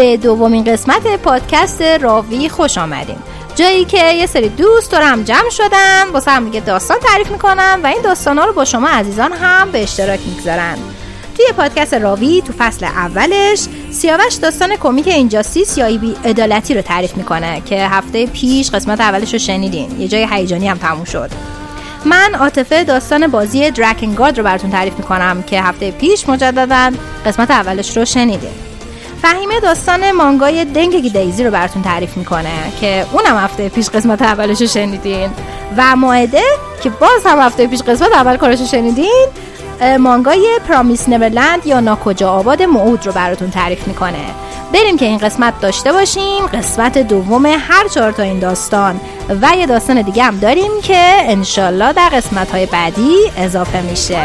به دومین قسمت پادکست راوی خوش آمدین، جایی که یه سری دوست دور هم جمع شدن واسه هم دیگه داستان تعریف میکنن و این داستانا رو با شما عزیزان هم به اشتراک میگذارن. توی پادکست راوی تو فصل اولش سیاوش داستان کمیک اینجاستیس یا بی‌عدالتی رو تعریف میکنه که هفته پیش قسمت اولش رو شنیدین، یه جای هیجانی هم تموم شد. من عاطفه داستان بازی درکنگارد رو براتون تعریف میکنم که هفته پیش مجدداً قسمت اولش رو شنیدین. فهیمه داستان مانگای دنگکی دیزی رو براتون تعریف میکنه که اونم هفته پیش قسمت اولش رو شنیدین. و مائده که باز هم هفته پیش قسمت اول کارش رو شنیدین، مانگای پرامیس نورلند یا ناکجا آباد موعود رو براتون تعریف میکنه. بریم که این قسمت داشته باشیم. قسمت دوم هر چهار تا این داستان و یه داستان دیگه هم داریم که انشالله در قسمت‌های بعدی اضافه میشه.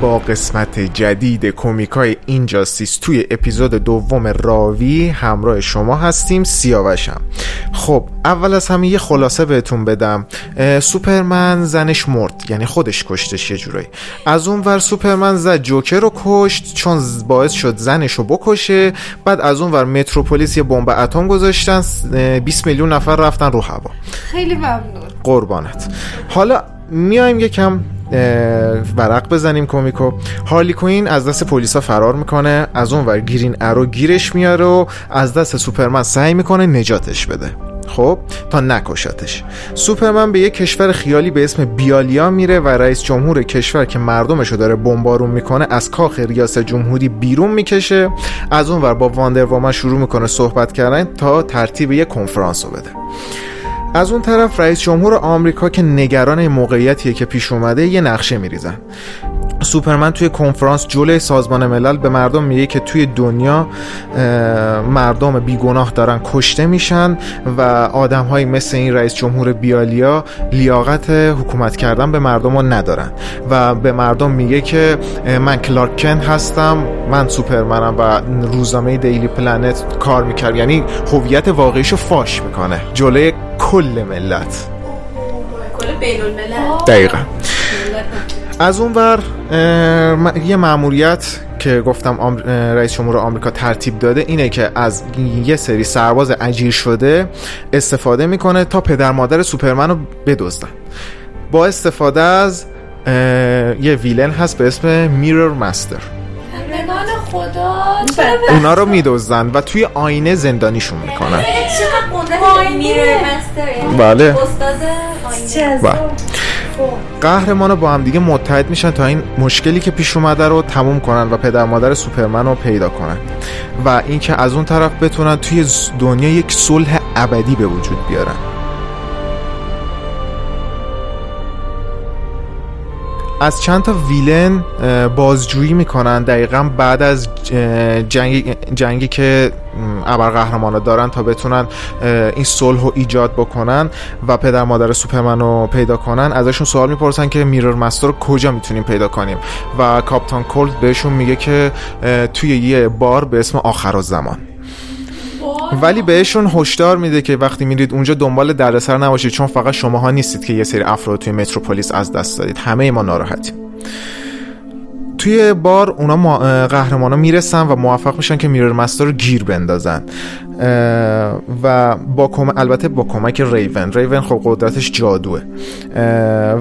با قسمت جدید کمیکای اینجاستیس توی اپیزود دوم راوی همراه شما هستیم، سیاوشم. خب اول از همه یه خلاصه بهتون بدم. سوپرمن زنش مرد، یعنی خودش کشتش یه جورایی. از اون ور سوپرمن زد جوکر رو کشت چون باعث شد زنش رو بکشه. بعد از اون ور متروپولیس یه بمب اتم گذاشتن، 20 میلیون نفر رفتن رو هوا. خیلی ممنون قربانت. حالا میایم یکم ورق بزنیم کومیکو. هارلی کوین از دست پلیسا فرار میکنه، از اون ور گرین ارو گیرش میاره و از دست سوپرمن سعی میکنه نجاتش بده خب تا نکشتش. سوپرمن به یک کشور خیالی به اسم بیالیا میره و رئیس جمهور کشور که مردمشو داره بمبارون میکنه از کاخ ریاست جمهوری بیرون میکشه. از اون ور با واندر وومن شروع میکنه صحبت کردن تا ترتیب یک کنفرانس رو بده. از اون طرف رئیس جمهور آمریکا که نگران موقعیتیه که پیش اومده یه نقشه میریزن. سوپرمن توی کنفرانس جلوی سازمان ملل به مردم میگه که توی دنیا مردم بیگناه دارن کشته میشن و آدم‌های مثل این رئیس جمهور بیالیا لیاقت حکومت کردن به مردم رو ندارن و به مردم میگه که من کلارک کنت هستم، من سوپرمنم و روزنامه دیلی پلنت کار میکرد. یعنی هویت واقعیشو فاش میکنه جلوی کل ملت، کل بین الملل. دقیقاً. از اون ور یه مأموریت که گفتم رئیس جمهور آمریکا ترتیب داده اینه که از یه سری سرباز اجیر شده استفاده میکنه تا پدر مادر سوپرمن رو بدزدن. با استفاده از یه ویلن هست به اسم میرر مستر. اونا رو میدوزن و توی آینه زندانیشون میکنن. بله. قهرمانا با هم دیگه متحد میشن تا این مشکلی که پیش اومده رو تموم کنن و پدر مادر سوپرمن رو پیدا کنن و اینکه از اون طرف بتونن توی دنیا یک صلح ابدی به وجود بیارن. از چند تا ویلن بازجویی میکنن دقیقاً بعد از جنگی که ابرقهرمانا دارن تا بتونن این صلح رو ایجاد بکنن و پدر مادر سوپرمن رو پیدا کنن. ازشون سوال میپرسن که میرر مستر رو کجا میتونیم پیدا کنیم و کاپتان کولد بهشون میگه که توی یه بار به اسم آخرالزمان، ولی بهشون هشدار میده که وقتی میرید اونجا دنبال دردسر نباشید چون فقط شماها نیستید که یه سری افراد توی متروپولیس از دست دادید، همه ما ناراحتیم. توی بار اونا قهرمانا میرسن و موفق میشن که میرر مستر رو گیر بندازن و البته با کمک ریون خب قدرتش جادوه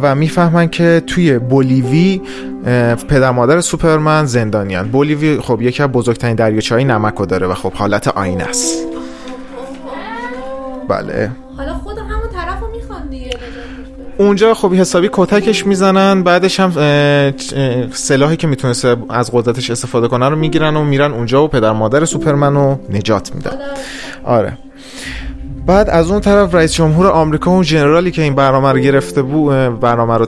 و میفهمن که توی بولیوی پدر مادر سوپرمن زندانیان. بولیوی خب یکی از بزرگترین دریاچه‌های نمکو داره و خب حالت آینه است. بله. حالا خود همون طرفو میخوان دیگه. اونجا خب حسابی کتکش میزنن، بعدش هم سلاحی که میتونسته از قدرتش استفاده کنه رو میگیرن و میرن اونجا و پدر مادر سوپرمن رو نجات میدن. آره. بعد از اون طرف رئیس جمهور آمریکا اون جنرالی که این برنامه رو گرفته بود، برنامه رو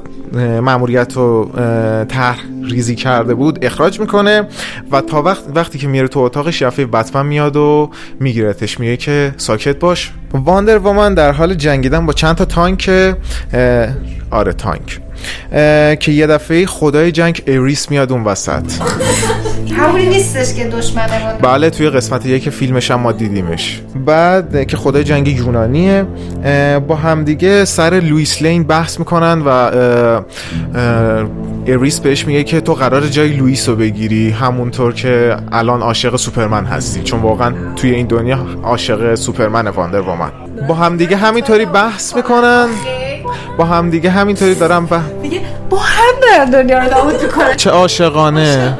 ماموریت رو طرح ریزی کرده بود، اخراج میکنه و تا وقتی که میره تو اتاقش شفیع بتمن میاد و میگیرتش، میگه که ساکت باش. واندر وومن در حال جنگیدن با چند تا تانک، آره تانک، که یه دفعه خدای جنگ ایریس میاد اون وسط. همونی نیستش که دشمنمون. بله توی قسمت یک فیلمش هم ما دیدیمش. بعد که خدای جنگ یونانیه، با همدیگه سر لوئیس لین بحث میکنن و ایریس بهش میگه که تو قرار جای لوئیس رو بگیری، همونطور که الان عاشق سوپرمن هستی، چون واقعا توی این دنیا عاشق سوپرمن واندر وومن. با همدیگه همینطوری بحث میکنن، با هم دیگه همینطوری دارم دیگه با هم دارن دنیا رو دعوت میکنن، چه عاشقانه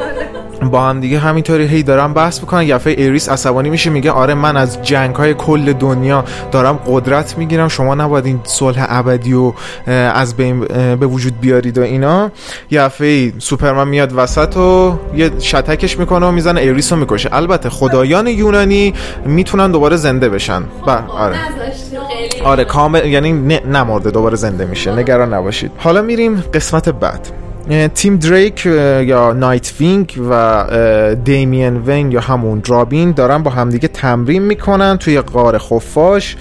با هم دیگه همینطوری هی دارم بحث میکنن. یفه ایریس عصبانی میشه، میگه آره من از جنگ‌های کل دنیا دارم قدرت میگیرم، شما نباید این صلح ابدی رو از بین به وجود بیارید و اینا. یفه سوپرمن میاد وسط و یه شتکش میکنه و میزنه، ایریس رو میکشه. البته خدایان یونانی میتونن دوباره زنده بشن، آره آره کامل، یعنی نمرده دوباره زنده میشه، نگران نباشید. حالا میریم قسمت بعد. تیم دریک یا نایت وینگ و دیمین وین یا همون رابین دارن با همدیگه تمرین میکنن توی غار خفاش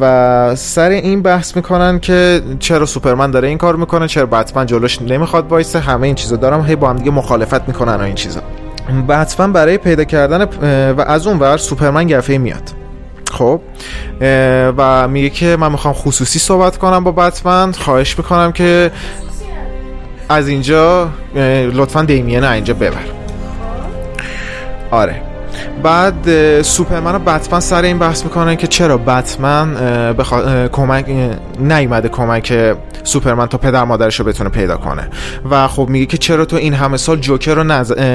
و سر این بحث میکنن که چرا سوپرمن داره این کار میکنه، چرا بتمن جلوش نمیخواد وایسه، همه این چیزا دارن هی با همدیگه مخالفت میکنن و این چیزا. بتمن برای پیدا کردن و از اون ور سوپرمن گرفه میاد، خب، و میگه که من میخوام خصوصی صحبت کنم با بتمن، خواهش میکنم که از اینجا لطفاً دیمینه اینجا ببر. آره بعد سوپرمن و بتمن سر این بحث میکنن که چرا بتمن کمک نیومده کمک سوپرمن تا پدر مادرش رو بتونه پیدا کنه و خب میگه که چرا تو این همه سال جوکر رو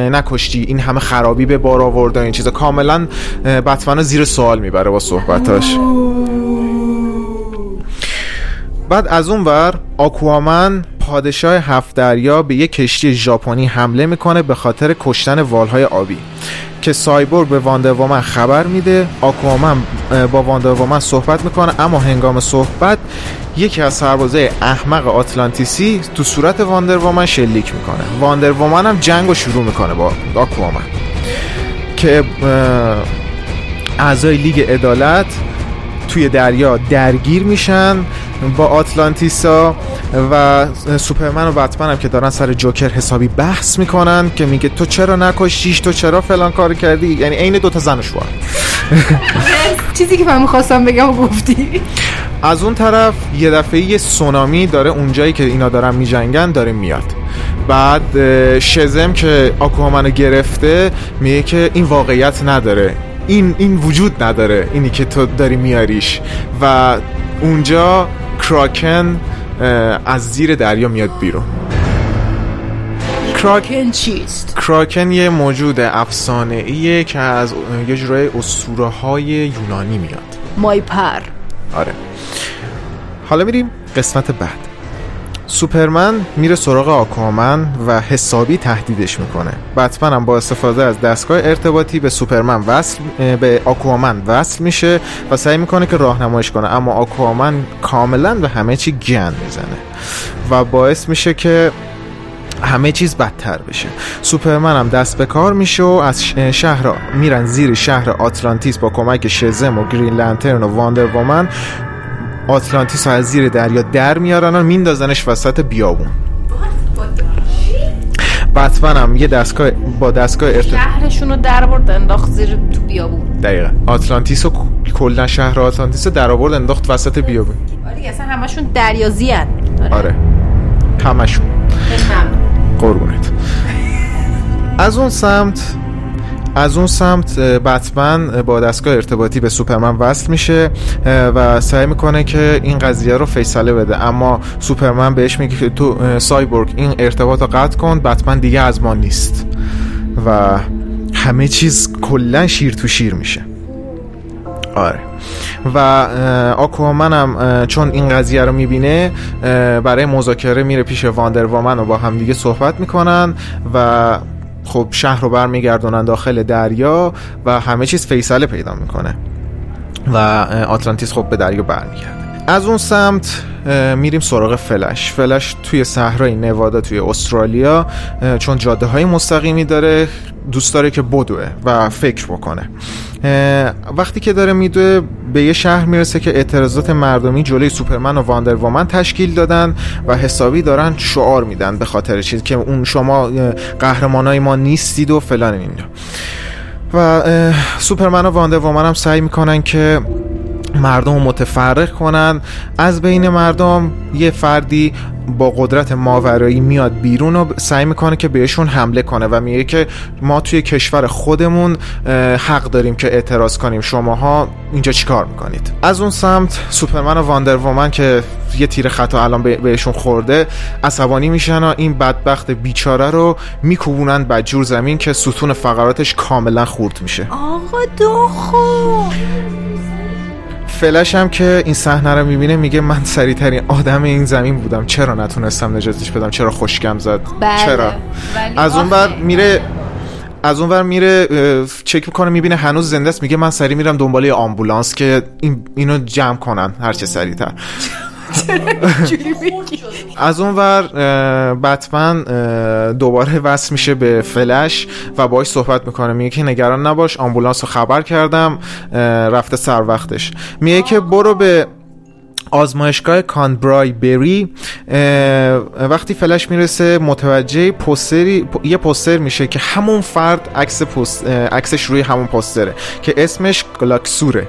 نکشتی، این همه خرابی به بار آوردن، این چیزا کاملا بتمن رو زیر سوال میبره با صحبتاش. بعد از اون ور آکوامن پادشاه هفت دریا به یک کشتی ژاپنی حمله میکنه به خاطر کشتن والهای آبی که سایبورگ به واندر وومن خبر میده. آکوامن با واندر وومن صحبت میکنه، اما هنگام صحبت یکی از سربازای احمق آتلانتیسی تو صورت واندر وومن شلیک میکنه. واندر وومن هم جنگو شروع میکنه با آکوامن که اعضای لیگ عدالت توی دریا درگیر میشن با آتلانتیسا و سوپرمن و بتمن هم که دارن سر جوکر حسابی بحث میکنن که میگه تو چرا نکشتیش، تو چرا فلان کار کردی، یعنی عین دوتا زن و شوهر. چیزی که من میخواستم بگم گفتی. از اون طرف یه دفعه یه سونامی داره اونجایی که اینا دارن میجنگن داره میاد. بعد شزم که آکوامنو گرفته میگه که این واقعیت نداره، این وجود نداره، اینی که تو داری میاریش. و اونجا کراکن از زیر دریا میاد بیرون. کراکن چیست؟ کراکن یه موجود افسانه‌ایه که از یه جورای اسطوره‌های یونانی میاد. مایپر. آره. حالا میریم قسمت بعد. سوپرمن میره سراغ آکوامن و حسابی تهدیدش میکنه. بتمن هم با استفاده از دستگاه ارتباطی به سوپرمن وصل، به آکوامن وصل میشه و سعی میکنه که راهنماییش کنه، اما آکوامن کاملا به همه چی گند میزنه و باعث میشه که همه چیز بدتر بشه. سوپرمن هم دست به کار میشه و از شهر میرن زیر شهر آتلانتیس با کمک شزم و گرین لنترن و واندر وومن. آتلانتیس از زیر دریا در میارن و میندازنش وسط بیابون. بتمن هم یه دستگاه با دستگاه شهرشون رو در آورد انداخت زیر تو بیابون. دقیقاً آتلانتیس و کلا شهر آتلانتیس رو در آورد انداخت وسط بیابون. آره اصلا همشون دریازی ان. آره همشون. قربونت. از اون سمت بتمن با دستگاه ارتباطی به سوپرمن وصل میشه و سعی میکنه که این قضیه رو فیصله بده، اما سوپرمن بهش میگه که تو سایبورگ این ارتباط رو قطع کن، بتمن دیگه از ما نیست و همه چیز کلا شیر تو شیر میشه. آره و آکوامن هم چون این قضیه رو میبینه برای مذاکره میره پیش واندر وومن و با هم دیگه صحبت میکنن و خب شهر رو برمیگردونن داخل دریا و همه چیز فیصله پیدا میکنه. و آتلانتیس خب به دریا برمیگرده. از اون سمت میریم سراغ فلش. فلش توی صحرای نوادا توی استرالیا، چون جاده های مستقیمی داره، دوست داره که بدوه و فکر بکنه. وقتی که داره میدوه به یه شهر میرسه که اعتراضات مردمی جلوی سوپرمن و واندر وومن تشکیل دادن و حسابی دارن شعار میدن به خاطر چیز که اون شما قهرمانای ما نیستید و فلان این و سوپرمن و واندر وومن هم سعی میکنن که مردم رو متفرق کنن. از بین مردم یه فردی با قدرت ماورایی میاد بیرون و سعی میکنه که بهشون حمله کنه و میگه که ما توی کشور خودمون حق داریم که اعتراض کنیم، شماها اینجا چیکار میکنید؟ از اون سمت سوپرمن و واندر وومن که یه تیر خطا الان بهشون خورده عصبانی میشن و این بدبخت بیچاره رو میکوبونن بدجور زمین که ستون فقراتش کاملا خورد میشه. آقا دخو فلش هم که این صحنه رو میبینه میگه من سریع‌ترین آدم این زمین بودم، چرا نتونستم نجاتش بدم، چرا خشکم زد، چرا؟ از اون بر میره، چک میکنه میبینه هنوز زنده است، میگه من سریع میرم دنبال یه آمبولانس که اینو جمع کنن هر چه سریع‌تر. از اون ور بتمن دوباره وصل میشه به فلش و باهاش صحبت میکنه، میگه که نگران نباش، آمبولانس رو خبر کردم، رفته سر وقتش. میگه که برو به آزمایشگاه کانبرای بری. وقتی فلش میرسه متوجه یه پوستر میشه که همون فرد عکسش روی همون پوستره که اسمش گلاکسوره،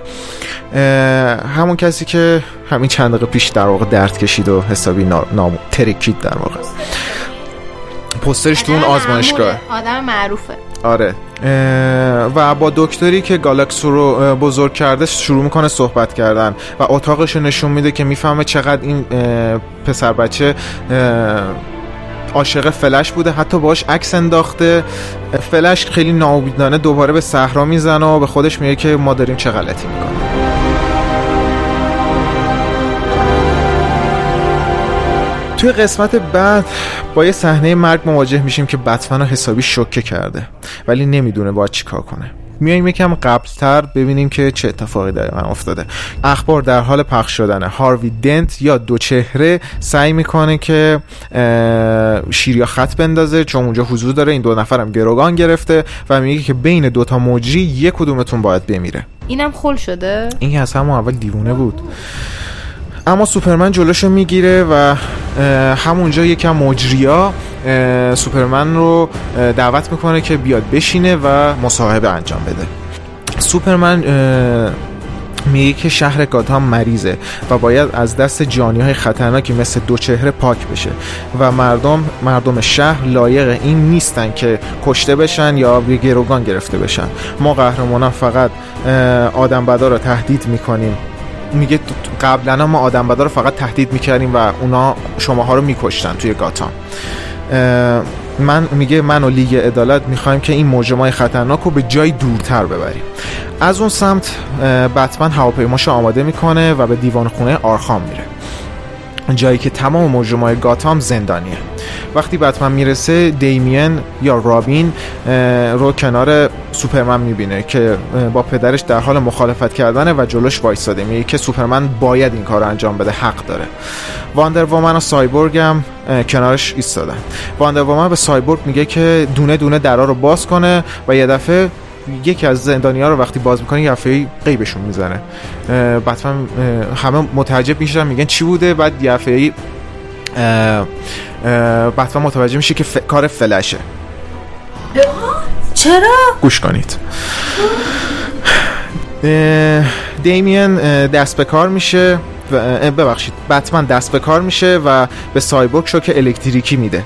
همون کسی که همین چند دقیقه پیش در واقع درد کشید و حسابی ترکید در واقع. پوسترش تو اون آزمایشگاه آدم معروفه، آره، و با دکتری که گالاکسو رو بزرگ کرده شروع میکنه صحبت کردن و اتاقش رو نشون میده که میفهمه چقدر این پسر بچه عاشق فلش بوده، حتی باش عکس انداخته. فلش خیلی ناامیدانه دوباره به صحرا میزنه و به خودش میگه که ما داریم چه غلطی میکنیم. توی قسمت بعد با یه صحنه مرگ مواجه میشیم که بتمن رو حسابی شوکه کرده ولی نمیدونه باید چیکار کنه. میایم یکم قبلتر ببینیم که چه اتفاقی داره افتاده. اخبار در حال پخش شدنه. هاروی دنت یا دوچهره سعی میکنه که شیریا خط بندازه چون اونجا حضور داره، این دو نفرم گروگان گرفته و میگه که بین دوتا موجی یک کدومتون باید بمیره. اینم خل شده، این از همون اول دیوونه بود. اما سوپرمن جلوشو میگیره و همونجا یکم مجریا سوپرمن رو دعوت میکنه که بیاد بشینه و مصاحبه انجام بده. سوپرمن میگه که شهر گاتام مریضه و باید از دست جانیهای خطرناکی مثل دوچهره پاک بشه و مردم شهر لایق این نیستن که کشته بشن یا به گروگان گرفته بشن. ما قهرمانان فقط آدم بدا رو تهدید میکنیم. میگه قبلا ما آدم بدا رو فقط تهدید میکردیم و اونا شماها رو میکشتن توی گاتام. من و لیگ عدالت میخوایم که این مجرمای خطرناک رو به جای دورتر ببریم. از اون سمت بتمن هواپیماش رو آماده میکنه و به دیوان خونه آرخام میره، جایی که تمام مجرمای گاتام زندانیه. وقتی بتمن میرسه دیمین یا رابین رو کنار سوپرمن میبینه که با پدرش در حال مخالفت کردنه و جلوش وایساده. میگه که سوپرمن باید این کار رو انجام بده، حق داره. واندر وومن و سایبورگ هم کنارش ایستادن. واندر وومن به سایبورگ میگه که دونه دونه درها رو باز کنه و یه دفعه یکی از زندانی‌ها رو وقتی باز می‌کنه یه دفعه قیبشون میزنه. بتمن همه متعجب میشن میگن چی بوده، بعد یه دفعه بتمن متوجه میشه که کار فلشه. چرا؟ گوش کنید. دیمین دست به کار میشه، بتمن دست به کار میشه و به سایبورگ شوک الکتریکی میده.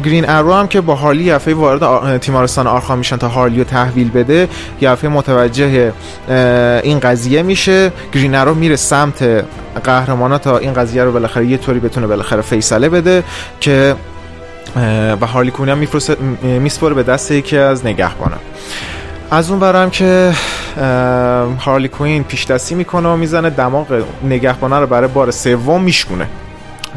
گرین ارو هم که با هارلی یفه وارد تیمارستان آرخام میشن تا هارلی رو تحویل بده، یفه متوجه این قضیه میشه. گرین ارو میره سمت قهرمانا تا این قضیه رو بالاخره یه طوری بتونه بالاخره فیصله بده که و هارلی کوین هم میسپره به دست یکی از نگهبانان. از اون برم که هارلی کوین پیش دستی میکنه و میزنه دماغ نگهبانه رو برای بار سوم میشکونه.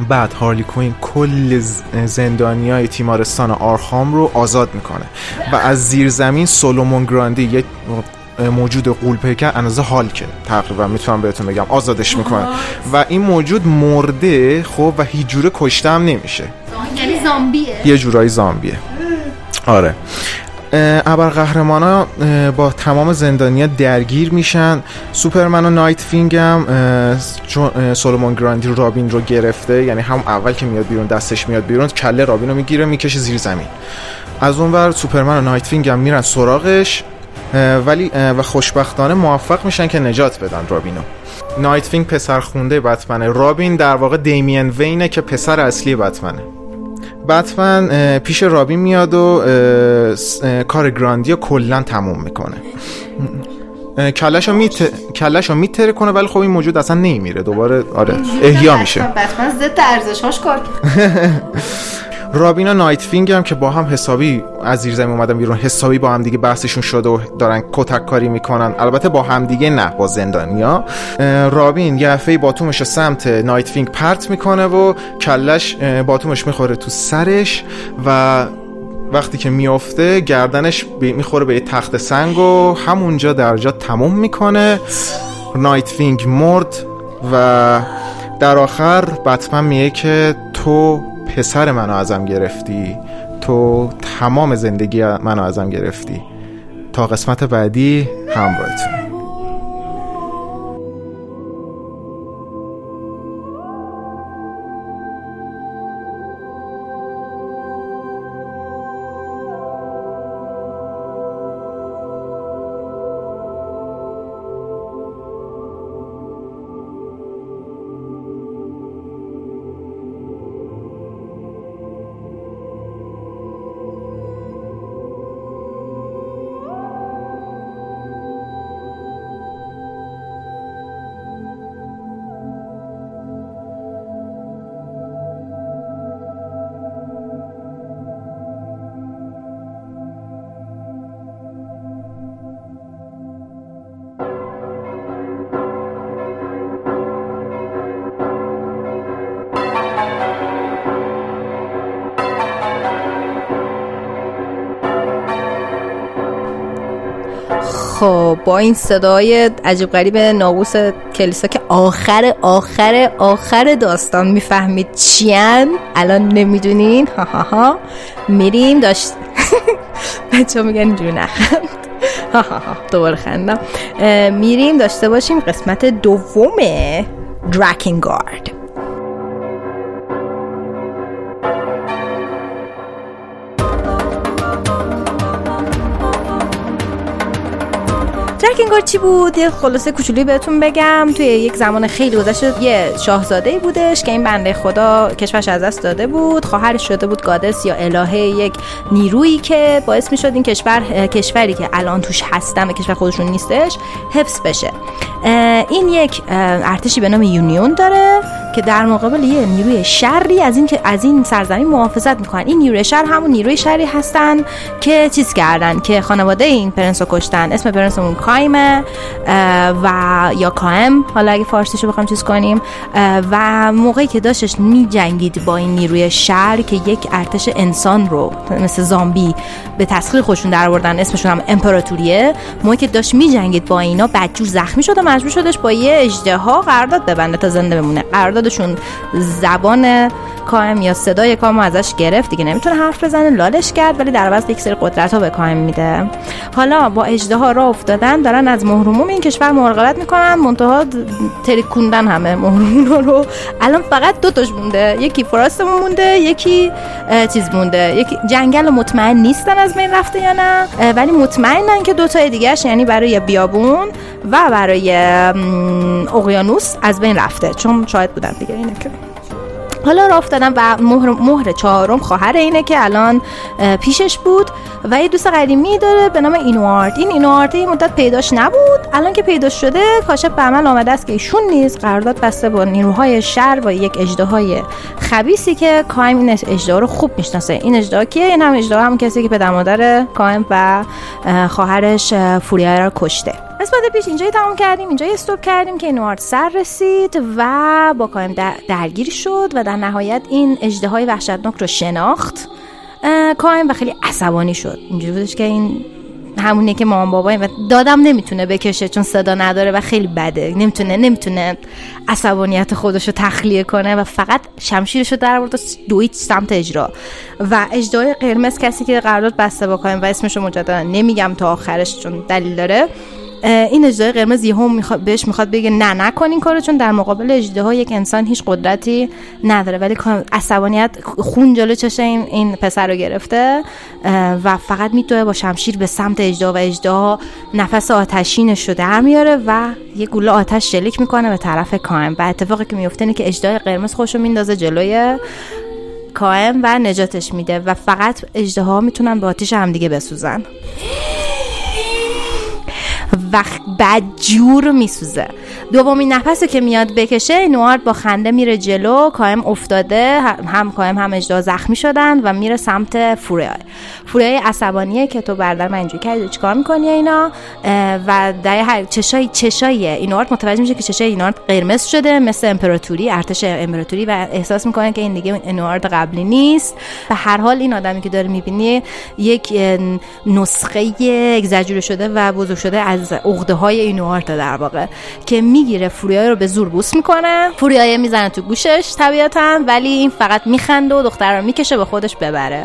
بعد هارلی کوین کل زندانیای تیمارستان آرخام رو آزاد میکنه و از زیر زمین سولومون گراندی یک موجود غول پیکر اندازه هالکه تقریبا، میتونم بهتون بگم آزادش میکنن و این موجود مرده خب و هیچ جوره کشته هم نمیشه، یعنی زامبیه، یه جورایی زامبیه. آره ابرقهرمانا با تمام زندانیا درگیر میشن. سوپرمن و نایت فینگ هم چون سولومون گراندی رابین رو گرفته، یعنی هم اول که میاد بیرون دستش میاد بیرون کله رابین رو میگیره میکشه زیر زمین. از اونور سوپرمن و نایت فینگ هم میرن سراغش ولی و خوشبختانه موفق میشن که نجات بدن رابینو. نایت فینگ پسر خونده بتمنه، رابین در واقع دیمین وینه که پسر اصلی بتمنه. بتمن پیش رابین میاد و کار گراندی رو کلن تموم میکنه، کلشو میتره کنه ولی خب این موجود اصلا نمیره دوباره. آره احیا میشه. بتمن ضد ارزش‌هاش کار کرد. رابین و نایت فینگ هم که با هم حسابی از زیر زمین اومدن بیرون، حسابی با هم دیگه بحثشون شده و دارن کتک کاری میکنن، البته با هم دیگه نه با زندانیا. رابین یه دفعه باتومش سمت نایت فینگ پرت میکنه و کلش باتومش میخوره تو سرش و وقتی که میافته گردنش میخوره به یه تخت سنگ و همونجا درجا تموم میکنه. نایت فینگ مرد و در آخر بتمن میگه که تو پسر منو ازم گرفتی، تو تمام زندگی منو ازم گرفتی. تا قسمت بعدی همراهتون. خب با این صدای عجیب غریب ناقوس کلیسا که آخر آخر آخر داستان میفهمید چی ان، الان نمیدونین ها ها ها، میریم داشت بچه ها میگن اینجور نخند ها ها ها، دوباره خندم. میریم داشته باشیم قسمت دوم درکنگارد. درکنگارد چی بود؟ یه خلاصه کوچولویی بهتون بگم. توی یک زمان خیلی گذشته یه شاهزاده‌ای بودش که این بنده خدا کشورش از دست داده بود، خواهرش شده بود گادس یا الهه یک نیرویی که باعث می‌شد این کشوری که الان توش هستن، کشور خودشون نیستش، حفظ بشه. این یک ارتشی به نام یونیون داره که در مقابل یه نیروی شری از این سرزمین محافظت می‌کنن. این نیروی شر همون نیروی شری هستن که چیز کردن، که خانواده این پرنسو کشتن. اسم پرنسمون کایمه و یا کائم، حالا اگه فارسیشو بخوام چیز کنیم. و موقعی که داشتش می‌جنگید با این نیروی شر که یک ارتش انسان رو مثل زامبی به تسخیر خودشون درآوردن، اسمشون هم امپراتوریه، موقعی که داشت می‌جنگید با اینا بدجور زخمی شد و مجبور شدش با یه اژدها قرارداد ببنده تا زنده بمونه. قراردادشون زبان کائم یا صدای کائم ازش گرفت دیگه، نمیتونه حرف بزنه، لالش کرد، ولی در عوض یک سری قدرت‌ها به کائم میده. حالا با اژدها راه افتادن، دارن از محروموم این کشور مراقبت میکنن، منتها ترکوندن همه محرومون رو. الان فقط دو تاش مونده، یکی فراستمون مونده، یکی چیز مونده، یکی جنگل. مطمئن نیستن از بین رفته یا نه، ولی مطمئنن که دو تا دیگه اش، یعنی برای بیابون و برای اقیانوس از بین رفته، چون شاید بودن دیگه اینه که حالا راه افتادن. و مهر چهارم خواهر اینه که الان پیشش بود و یه دوست قدیمی داره به نام اینوارد. این اینوارد یه مدت پیداش نبود، الان که پیداش شده کاشف به عمل آمده است که ایشون نیز قرارداد بسته با نیروهای شر و یک اژدهای خبیثی که کائم این اژدها رو خوب میشناسه. این اژدها کیه؟ این هم اژدها، هم کسی که پدر مادر کائم و خواهرش فوریا رو کشته. قسمت پیش اینجایی تمام کردیم، اینجایی استوب کردیم که اینوارد سر رسید و با کائم درگیر شد و در نهایت این اژدهای وحشتناک رو شناخت کائم و خیلی عصبانی شد. اینجوری بودش که این همونه که مامان باباییم و دادم نمیتونه بکشه چون صدا نداره و خیلی بده، نمیتونه عصبانیت خودشو تخلیه کنه و فقط شمشیرشو در آورد و دوید سمت اجرا. و اجرای قرمز کسی که قرارداد بسته با کاین و اسمشو مجددا نمیگم تا آخرش چون دلیل داره، این اجدای قرمز یهو بهش میخواد بگه نه نکن این کارو، چون در مقابل اجدها یک انسان هیچ قدرتی نداره، ولی عصبانیت خون جلو چش این پسر رو گرفته و فقط میتوه با شمشیر به سمت اجدا و اجدا نفس آتشینش رو در میاره و یه گوله آتش شلیک میکنه به طرف کائن و اتفاقی که میفته اینه که اجدای قرمز خودشو میندازه جلوی کائن و نجاتش میده و فقط اجدها میتونن با آتش همدیگه بسوزن و بدجور میسوزه. دومین نفس رو که میاد بکشه نوارد با خنده میره جلو، کائم افتاده، هم کائم هم اجدا زخمی شدن و میره سمت فوریای عصبانیه که تو بردر من اینجوری کردی چیکار میکنی اینا، و در چشاییه اینوارد متوجه میشه که چشای اینوارد قرمز شده مثل امپراتوری، ارتش امپراتوری، و احساس میکنه که این دیگه اینوارد قبلی نیست. به هر حال این آدمی که داره میبینی یک نسخه اگزاجوره شده و بزرگ شده از عقده های اینوارد در واقع که میگیره فوریای رو به زور بوس میکنه، فوریای میزنه تو گوشش طبیعتاً، ولی این فقط میخنده و دختر رو میکشه به خودش ببره.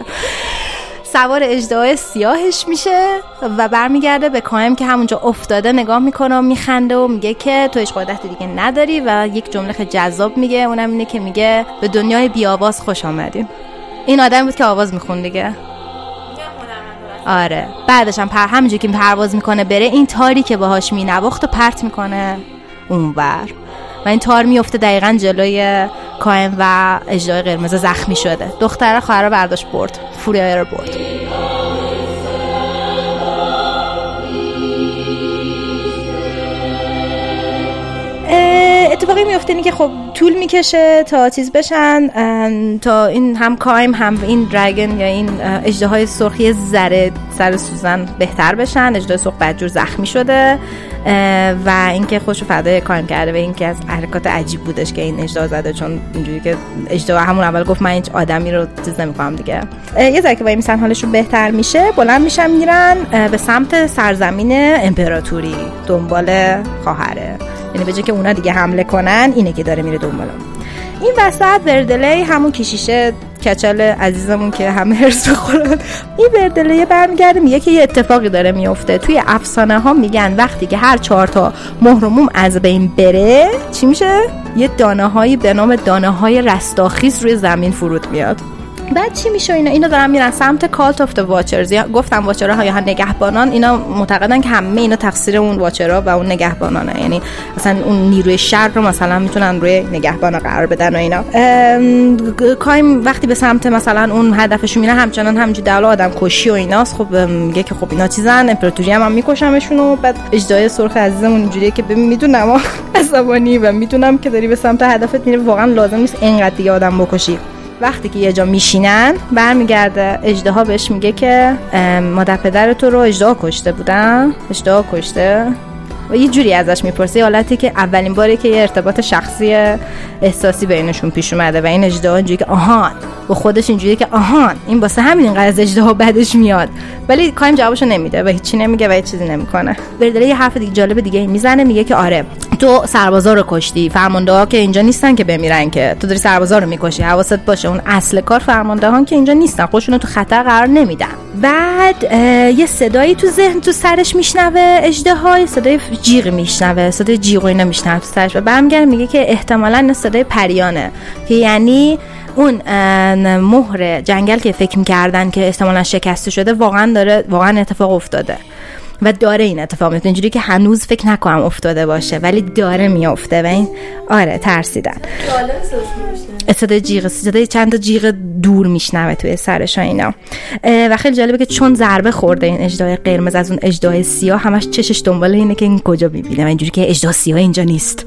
سوار اجدای سیاهش میشه و برمیگرده به کائم که همونجا افتاده نگاه میکنه و میخنده و میگه که تو هیچ قدرت دیگه نداری و یک جمله خیلی جذاب میگه، اونم اینه که میگه به دنیای بی آواز خوش آمدین. این آدم بود که آواز میخوند دیگه. آره بعدش هم همینجوری که پرواز میکنه بره، این تاری که باهاش مینواخت و پرت میکنه اونور و این تار میفته دقیقاً جلوی کائن و اجدای قرمز زخمی شده. دختره خواهر رو برداشت برد، فوریای رو برد. اتفاقی میفته اینه که خب طول میکشه تا چیز بشن، تا این هم کایم هم این درگن یا این اژدهای سرخی زرد سر سوزن بهتر بشن. اژدهای سرخ بدجور زخمی شده و اینکه خودش رو فدای کایم کرده و اینکه از حرکات عجیب بودش که این اژدها زده، چون اینجوری که اژدها همون اول گفت من هیچ آدمی رو چیز نمی‌کنم دیگه. یه ذره که وای میسن حالشون بهتر میشه بلند میشن میرن به سمت سرزمین امپراتوری دنبال خواهره، یعنی به جای که اونا دیگه حمله کنن اینه که داره میره دنبالم. این وسط وردلی همون کشیشه کچل عزیزمون که همه هرس بخورن، این وردلی برمیگرده میگه که یه اتفاقی داره میفته. توی افسانه ها میگن وقتی که هر 4 تا مهرموم از بین بره چی میشه؟ یه دانه هایی به نام دانه های رستاخیز روی زمین فرود میاد. بعد چی میشه؟ اینا دارن میرن سمت کالت آف د واچرز، یا گفتم واچرها یا نگهبانان. اینا معتقدن که همه اینا تقصیر اون واچرها و اون نگهبانانه، یعنی مثلا اون نیروی شر رو مثلا میتونن روی نگهبانا قرار بدن و اینا. کایم وقتی به سمت مثلا اون هدفش میره همچنان همینجوری دلو آدم کشی و ایناست. خب میگه که خب اینا چیزن، امپراتوری هم میکشمشون. و بعد اجدای سرخ عزیزمون اینجوریه که میدونم عصبانی و میدونم که داری به سمت هدفت میری، واقعا لازم نیست اینقدر دیگه آدم بکشی. وقتی که یه جا میشینن برمیگرده اژدها بهش میگه که مادر پدر تو رو اژدها کشته بودن، اژدها کشته، و یه جوری ازش میپرسه حالتی که اولین باری که یه ارتباط شخصی احساسی بینشون پیش اومده و این اژدها اینجوری که آهان با خودش اینجوری که آهان این واسه همین قضیه اژدها بدش میاد، ولی کایم جوابشو نمیده و هیچی نمیگه و هیچ چیزی نمیکنه. بردله یه حرف دیگه جالب دیگه میزنه، میگه که آره تو سربازا رو کشتی، فرمانده‌ها که اینجا نیستن که بمیرن، که تو داری سربازا رو میکشی، حواست باشه اون اصل کار فرماندهان که اینجا نیستن، خودشون رو تو خطر قرار نمیدن. بعد یه صدایی تو ذهن تو سرش میشنوه اژدها، صدای جیغ میشنوه، صدای جیغ و اینا میشنوه تو سرش و برمیگره میگه که احتمالاً این صدای پریانه، که یعنی اون مهر جنگل که فکر می‌کردن که احتمالاً شکسته شده واقعاً اتفاق افتاده و داره این اتفاق میفته، اینجوری که هنوز فکر نکنم افتاده باشه ولی داره میفته و این آره ترسیدن. صدای جیغ، صدای چند تا جیغ دور میشنوه توی سرش اینا و خیلی جالبه که چون ضربه خورده این اژدهای قرمز از اون اژدهای سیاه همش چشش دنبال اینه که این کجا میبینه و اینجوری که اژدهای سیاه اینجا نیست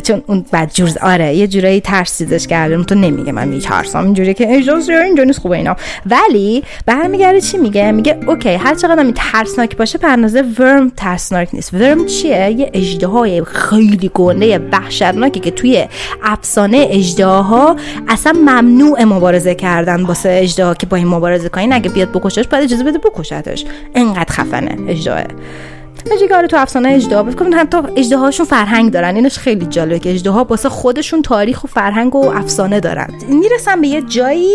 چون اون بدجور آره یه جورایی ترسیدش کردم، تو نمیگه من میترسم اینجوری که اجازه اینجوری نیست خوبه اینا، ولی برمیگره چی میگه؟ میگه اوکی هر چقدر این ترسناک باشه به اندازه ورم ترسناک نیست. ورم چیه؟ یه اژدهای خیلی گنده وحشتناکی که توی افسانه اژدها اصلا ممنوع مبارزه کردن واسه اژدها، که با این مبارزه کنین اگه بیاد بکشش باید اجازه بده بکشتش، انقدر خفنه اژدها. ماجیگاره تو افسانه اژدها بکنن، حتی اژدهاشون فرهنگ دارن، اینش خیلی جالبه که اژدها واسه خودشون تاریخ و فرهنگ و افسانه دارن. میرسن به یه جایی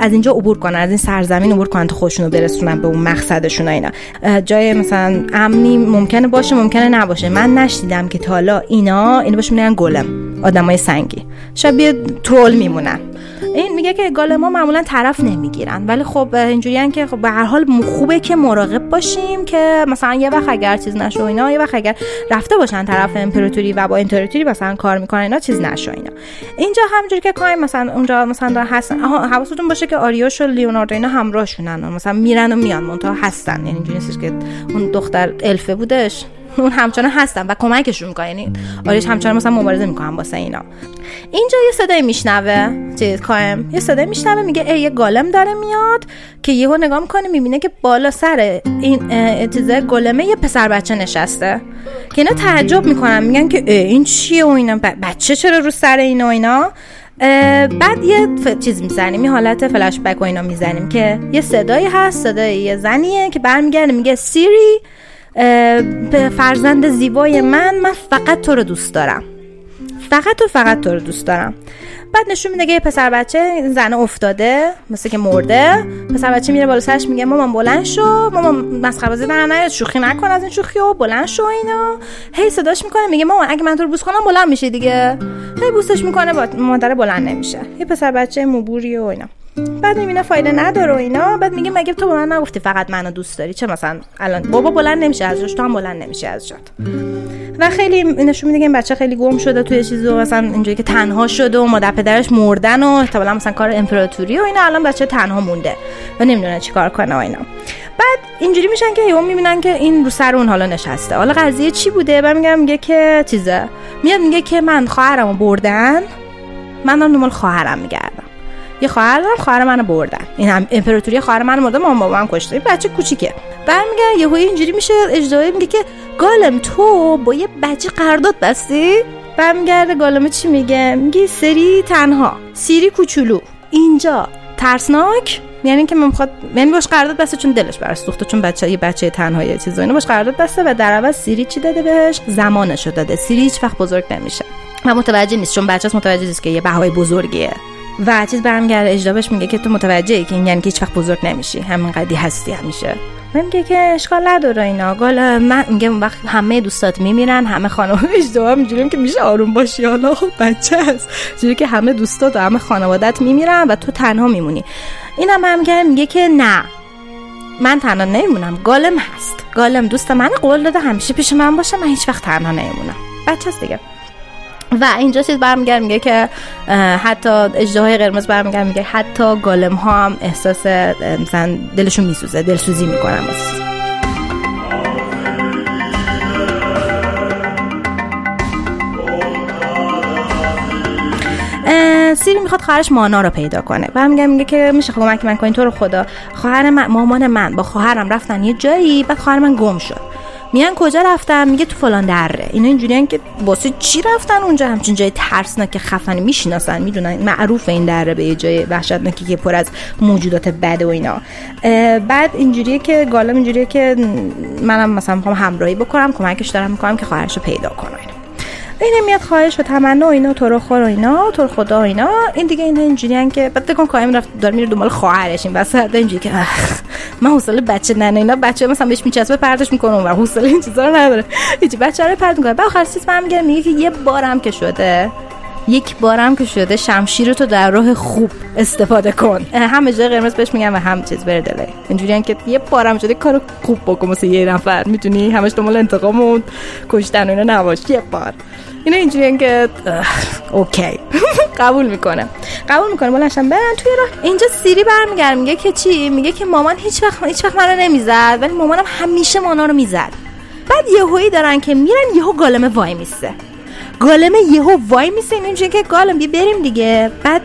از اینجا عبور کنن، از این سرزمین عبور کنن تا خودشونو برسونن به اون مقصدشون. اینا جای مثلا امنی ممکنه باشه ممکنه نباشه، من نشیدم که تا حالا اینا بهش میگن گلم، آدمای سنگی، شاید یه ترول میمونن. این میگه که گالما معمولا طرف نمیگیرن، ولی خب اینجوریان که خب به هر حال خوبه که مراقب باشیم که مثلا یه وقت اگر چیز نشه اینا، یه وقت اگر رفته باشن طرف امپراتوری و با امپراتوری مثلا کار میکنن اینا چیز نشه اینا. اینجا همونجوری که کای مثلا اونجا مثلا هستن، حواستون باشه که آریوش و لیوناردو اینا همراهشونن، مثلا میرن و میان منتها هستن، یعنی اینجوری نیست که اون دختر الفه بودش اون همچنان هستن و کمکشون میکنه، یعنی آریش همچنان مثلا مبارزه میکنن واسه اینا. اینجا یه صدای میشنوه چیز کایم، یه صدای میشنوه میگه ای یه گالم داره میاد، که یهو نگاه میکنه میبینه که بالا سر این چیزه گلمه یه پسر بچه نشسته، که اینا تعجب میکنن میگن که این چیه و اینا بچه چرا رو سر اینا و اینا. بعد یه چیز میزنیم، یه حالت فلش بک و اینا میزنیم که یه صدایی هست، صدای یه زنیه که برمیگرده میگه سیری به فرزند زیبای من فقط تو رو دوست دارم، فقط تو رو دوست دارم. بعد نشون میده یه پسر بچه، زن افتاده مثل که مرده، پسر بچه میره بالا سرش میگه مامان بلند شو، مامان مسخره بازی نه شوخی نکن از این شوخیو، بلند شو اینا. هی صداش میکنه میگه مامان اگه من تو رو بوس کنم بلند میشه دیگه، هی بوسش میکنه مادر بلند نمیشه، یه پسر بچه موبوری و اینا. بعد میبینه فایده نداره و اینا، بعد میگه مگه تو به من نگفتی فقط منو دوست داری؟ چه مثلا الان بابا بلند نمیشه از جاش، تو هم بلند نمیشه از جات. و خیلی نشون میده که این بچه خیلی گم شده توی چیزی، مثلا اینجوری که تنها شده و مادر پدرش مردن و احتمالاً مثلا کار امپراتوری و اینا، الان بچه تنها مونده و نمیدونه چیکار کنه و اینا. بعد اینجوری میشن که یهو میبینن که این رو سر اون حالا نشسته. حالا قضیه چی بوده؟ بعد میگه که چیزه، میاد میگه که من خواهرمو بردن، منم دنبال خواهرم میگردم، یه خواهر دارم خواهر منو بردن، این هم امپراتوری خواهر منو مرده، مامان بابام کشته، این بچه کوچیکه. برمیگره یهو اینجوری میشه اجدایی میگه که گالم تو با یه بچه قرارداد بستی؟ برمیگره گالم چی میگه؟ میگه سری تنها، سیری کوچولو، اینجا ترسناک، یعنی که من میخواد من باش قرارداد بسته چون دلش براش سوخته، چون بچه یه بچه تنهایی چیزا اینا باش قرارداد بسته، و در عوض سیری چی داده بهش؟ زمانشو داده. سیری هیچ وقت بزرگ نمیشه. من متوجه نیست چون بچه‌اش متوجه نیست که یه بهای بزرگیه. و چیز برمیگرده اجدابش میگه که تو متوجهی که این یعنی که هیچ وقت بزرگ نمیشی، همین قدی هستی همیشه. من میگه که اشکال نداره اینا گل من، میگه اون وقت همه دوستات میمیرن، همه خانواده اجداب میجوریم که میشه آروم باشی، حالا خب بچه است جوری که همه دوستات و همه خانواده‌ات میمیرن و تو تنها میمونی. اینم هم میگه که نه من تنها نمیمونم، گالم هست، گالم دوست من، قول داده همیشه پیش من باشه، من هیچ وقت تنها نمیمونم، بچه است دیگه. و اینجا چیز برمیگرد میگه که حتی اژدهای قرمز برمیگرد میگه حتی گالم ها هم احساس مثلا دلشون میسوزه، دلسوزی میکنن واسه. سیری میخواد خواهرش مانا رو پیدا کنه. بعد میگه که میشه کمک من کنین تو رو خدا، خواهر من مامان من با خواهرم رفتن یه جایی، بعد خواهر من گم شد. میان کجا رفتن؟ میگه تو فلان دره. اینا اینجوریان که واسه چی رفتن اونجا؟ همچین جای ترسناک خفنی میشناسن، میدونن معروف این دره به یه جای وحشتناکی که پر از موجودات بد و اینا. بعد اینجوریه که گالم اینجوریه که منم مثلا میخوام همراهی بکنم، کمکش دارم میکنم که خواهرشو پیدا کنه. این میاد خواهش و تمنا و اینا تو رو خور و اینا تو خدا و اینا. این دیگه اینا اینجوریان که بعد تکون کایم رفت داره میره دنبال خواهرش، این واسه اینجوری که من حوصله بچه ننه اینا، بچه مثلا بهش میچسبه پرتش میکنه و حوصله این چیزا رو نداره، هیچ بچه رو پرت میکنه. بعد آخر سیس من میگه که یک بارم که شده شمشیرتو در راه خوب استفاده کن. هم اژدهای قرمز بهش میگم و هم چیز بردله، اینجوریان که یه بارم شده کارو خوب بکن مثلا یه نفر، میتونی همش دنبال انتقام و کشتن و اینا نباش، یه بار. اینا اینجوریان که اوکی قبول میکنه بلاشم برن توی راه. اینجا سیری برمیگرد میگه که چی؟ میگه که مامان هیچ وقت منو نمیزد، ولی مامانم همیشه مانا رو میزد. بعد یهویی دارن که میرن، یهو گالمه وای میسته. گالمه یهو وای میسین اینجوری که گالم بیا بریم دیگه. بعد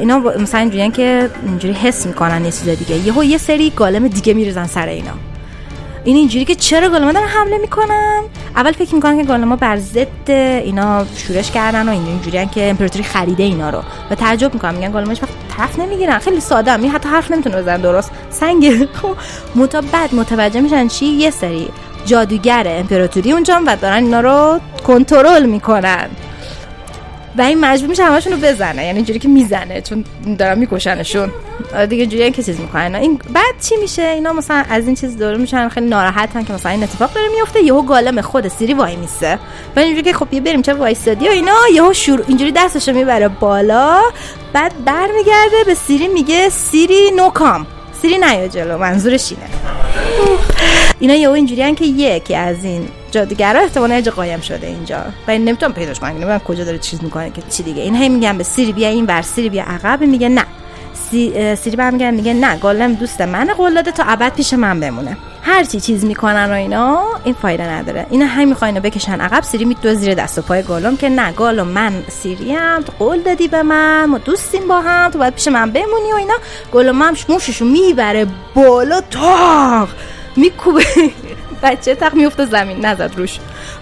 اینا مثلا اینجوریه که اینجوری حس میکنن یه چیز دیگه، یهو یه سری گالم دیگه میریزن سر اینا. این اینجوری که چرا گالما دارن حمله میکنن؟ اول فکر میکنن که گالما بر ضد اینا شورش کردن و اینجوریه که امپراتوری خریده اینا رو و تعجب میکنن، میگن گالما هیچ وقت حرف نمیگیرن، خیلی ساده ان، حتی حرف نمیتونه بزنن، درست سنگ. بعد متوجه میشن چی؟ یه سری جادوگر امپراتوری اونجا و دارن اینا رو کنترل میکنن و این مجبور میشه همشون رو بزنه، یعنی جوری که میزنه چون دارن میکشنشون دیگه، جوری که چیز میکنن این. بعد چی میشه؟ اینا مثلا از این چیز دور میشن، خیلی ناراحتن که مثلا این اتفاق داره میفته. یهو گالم خود سیری وای میسه و اینجوری که خب یه بریم چه وایسادی و اینا، یهو شور اینجوری دستشو میبره بالا، بعد برمیگرده به سیری میگه سیری نو کام، سیری نیا جلو، منظورش اینه. اینا یهو اینجوریان که یکی از این جادوگرا احتمالاً اج قایم شده اینجا و این نمیتونم پیداش کنم، نمیدونم کجا داره چیز میکنه که چی دیگه. این هی میگن به سیری بیا این ور، سیری بیا عقب، میگه نه. سیری برمیگرده میگه نه، گالم دوست منه، قولاده تا ابد پیش من بمونه. هر چی چیز میکنن و اینا این فایده نداره. اینا هی میخواین اینو بکشن عقب، سیری میدوه زیر دست و پای گالم که نه گالم من سیری ام، تو قول دادی به من، ما دوستیم با هم، تو باید پیش من بمونی و اینا. گالم هم موششو میبره بالا تاق میکوبه بچه تق میفته زمین، نزد روش.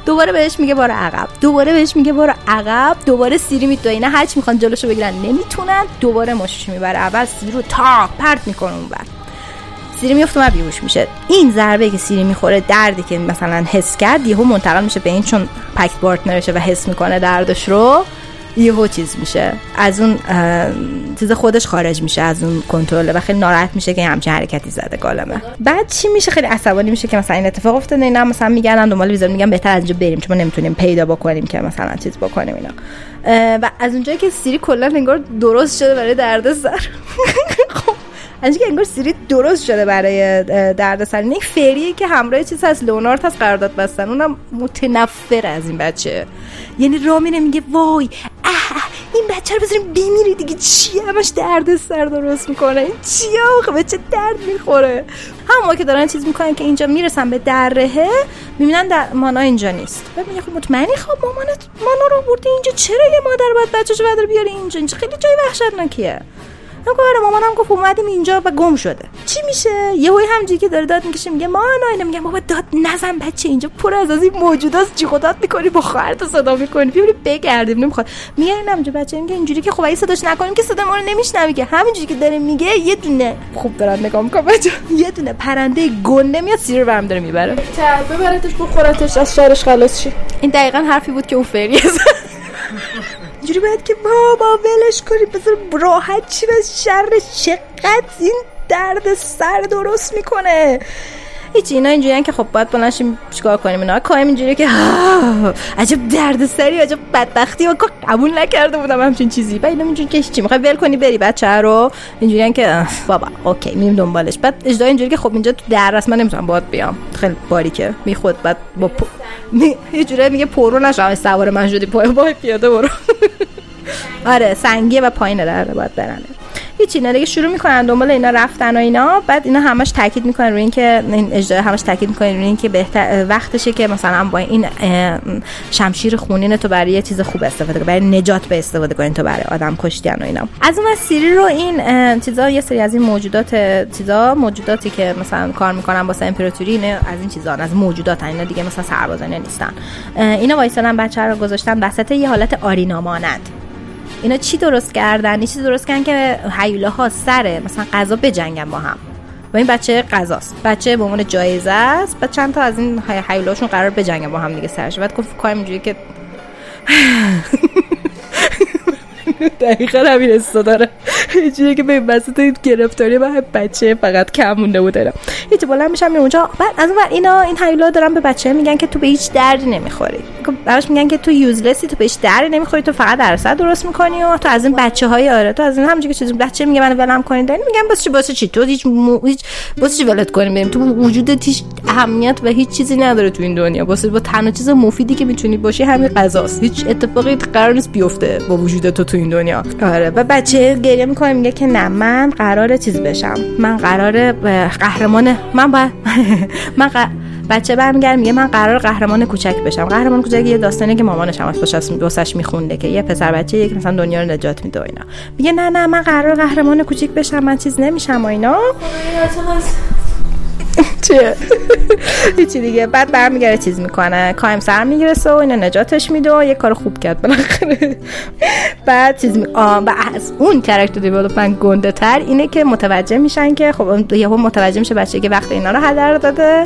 دوباره بهش میگه برو عقب، دوباره بهش میگه برو عقب، دوباره سیری میدوه. اینا هرچی میخوان جلوشو بگیرن نمیتونن، دوباره مشش میبره اول سیری رو تاق پرت میکنه اونور، سیری میفته و بیهوش میشه. این ضربه که سیری میخوره، دردی که مثلا حس کرد یهو منتقل میشه به این، چون پکت پارتنرشه و حس میکنه دردش رو، یهو چیز میشه، از اون چیز خودش خارج میشه، از اون کنترل و خیلی ناراحت میشه که همچین حرکتی زده گالمه. بعد چی میشه؟ خیلی عصبانی میشه که مثلا این اتفاق افتاده. اینا مثلا میگردن دنبال ویزا، میگن بهتر از اینجا بریم چون ما نمیتونیم پیدا بکنیم که مثلا چیز بکنیم اینا. و از اونجایی که سیری کلا انگار درست شده برای دردسر خب انگار سیری درست شده برای دردسر. این فریه که همراه چیز هست، لئونارد هست، قرارداد بستن، اونم متنفر از این بچه. یعنی رامینه میگه وای این بچه رو بذاریم بمیری دیگه، چیه همش درد سر درست میکنه، این چیه آخه به چه درد میخوره. همه که دارن چیز میکنن که اینجا میرسن به درهه، میبینن در مانا اینجا نیست. بعد میگه خب مطمئنی؟ خب مامانت مانا رو برده اینجا، چرا یه مادر باید بچه‌شو برداره بیاره اینجا؟ اینجا خیلی جای وحشتناکیه. آره مامانم گفت اومدیم اینجا و گم شده. چی میشه؟ یهو همجوری که داره داد میکشه میگه مانا، اینا میگن بابا داد نزن بچه، اینجا پر از این موجوداست، چی خودات میکنی با خواهرت صدا میکنی، بیا بگردیم نمیخواد. میگن اینم بچه اینکه اینجوری که خب اگه صداش نکنیم که صدا ما رو نمیشنوی که. همینجوری که داره میگه یه دونه خوب دارن نگاه میکنم بچه، یه دونه پرنده گنده میاد سیری رو برم داره میبره، ببرتش بخورتش از شهرش خلاص شی. این دقیقاً حرفی بود که اون فریز جوری باید که بابا ولش کنی، بذار راحت چی بس شرش، چقدر این درد سر درست میکنه. هیچ اینا اینجوریه که خب باید بلند شیم چیکار کنیم. اینا کایم اینجوریه که عجب درد سری، عجب بدبختی، و قبول نکرده بودم همچین چیزی. بعد اینا اینجوری که چی میخوای ول کنی بری بچه رو، اینجوریه که بابا اوکی میریم دنبالش. بعد اجدای اینجوری که خب اینجا تو در راست من نمیتونم باهات بیام، خیلی باریکه میخواد. بعد با یه جوری میگه پرو نشو، سوار من شدی پای با پیاده برو آره سنگیه و پایین دره باید برن. هیچ اینا دیگه شروع میکنن دنبال اینا رفتن و اینا. بعد اینا همش تاکید میکنن روی این که این اجداد همش تاکید میکنن روی این که بهتر وقتشه که مثلا با این شمشیر خونین تو برای یه چیز خوب استفاده کنی، برای نجات به استفاده کنین، تو برای آدم کشتن و اینا. از اون سری رو این چیزا، یه سری از این موجوداتی که مثلا کار میکنن با امپراتوری، اینا از این چیزا، از موجودات اینا دیگه مثلا سربازان نیستن. اینا وایسالن بچه رو گذاشتن وسط یه حالت آرینا مانند. اینا چی درست کردن؟ چیزی درست کردن که هیولاها سر مثلا قضا بجنگن با هم. و این بچه قضاست، بچه به عنوان جایزه است. بعد چند تا از این هیولاهاشون قرار بجنگن با هم دیگه سرش. بعد گفت کارم اینجوریه که دقیقاً همین استا داره، اینجوریه که به وسط این گرفتاری با بچه فقط کم مونده بود. هیچ بلند میشم اونجا. بعد از اون اینا این هیولا دارن به بچه میگن که تو به هیچ دردی نمیخوری، براش میگن که تو یوزلسی، تو به هیچ دردی نمیخوری، تو فقط درصد درست میکنی و تو از این بچه‌های آره تو از این همونجوری که چیز بچه میگه منو ولم کنین، دارین میگن بس چی تو هیچ بس چی ولت کنیم بریم، تو وجودت هیچ اهمیت و هیچ چیزی نداره تو این دنیا، بس با تنها چیز مفیدی که میتونی باشی همین قضاست، هیچ اتفاقی قرار نیست بیفته با وجودت تو این دنیا. آره و بچه گریه میکنه میگه که نه من قراره چیز بشم، من قراره قهرمان، من باید من بچه برمیگرد میگه من قرار قهرمان کوچک بشم. قهرمان کوچک یه داستانیه که مامانش هم واسش میخونده که یه پسر بچه یک مثلا دنیا رو نجات میده و اینا. میگه نه نه من قرار قهرمان کوچیک بشم، من چیز نمیشم و اینا. چیه؟ هیچی دیگه. بعد برمیگره چیز میکنه، کایم سر میگرسه و اینا نجاتش میده و یه کار خوب کرد بالاخره. بعد چیز و از اون کاراکتر دیولپمنت گنده تر اینه که متوجه میشن که خب یهو متوجه میشه بچه که وقت اینا رو هدر داده.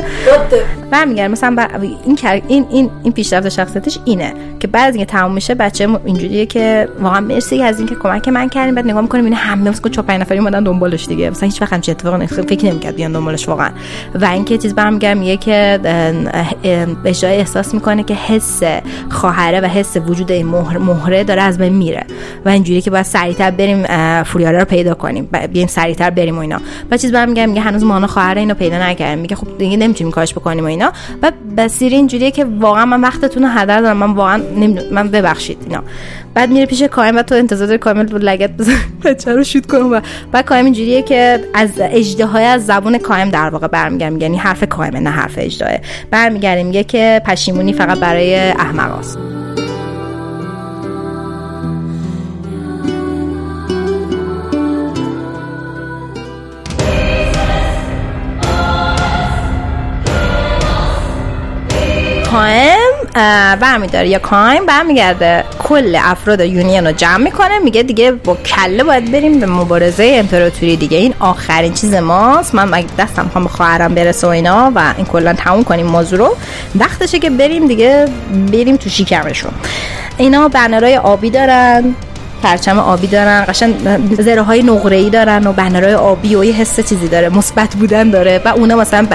برمیگره مثلا این پیشرفت شخصیتش اینه که بعد از اینکه تموم میشه بچه اینجوریه که واقعا مرسی از اینکه کمک من کردین. بعد نگاه میکنه میبینه همه مثلا 4-5 نفری اومدن دنبالش دیگه، مثلا هیچ وقت همش اتفاقی نمیفته، فکر نمیکرد بیان دنبالش واقعا. و اینکه چیز برمیگرم میگه که به جای احساس میکنه که حس خواهره و حس وجود این مهره داره از بین میره و اینجوری که باید سریعتر بریم فوریاره رو پیدا کنیم، بیایم سریعتر بریم و اینا. بعد چیز برمیگرم میگه هنوز ما اون خواهره اینو پیدا نکردیم. میگه خب دیگه نمیتونیم کارش بکنیم و اینا. و بصیر اینجوریه که واقعا من وقتتون رو هدر دادم، من واقعا من ببخشید اینا. بعد میره پیش کایم و تو انتظار کامل رو لگد بزن بچه رو شوت کنه و بعد کایم اینجوریه که از اجدهای از زبون کایم در واقع برمیگردم، یعنی حرف کایمه نه حرف اجداه. برمیگردیم میگه که پشیمونی فقط برای احمقاست. برمیداره یا کایم برمیگرده کل افراد یونین رو جمع میکنه، میگه دیگه با کله باید بریم به مبارزه امپراتوری دیگه، این آخرین چیز ماست، من اگه دستم هم خواهرم برسه و اینا و این کلا تموم کنیم موضوع رو، وقتشه که بریم دیگه، بریم تو شکمشون. اینا بنرهای آبی دارن، پرچم آبی دارن، قشنگ ذره های نقره‌ای دارن و بنرهای آبی و یه حس چیزی داره، مثبت بودن داره. و اونا مثلا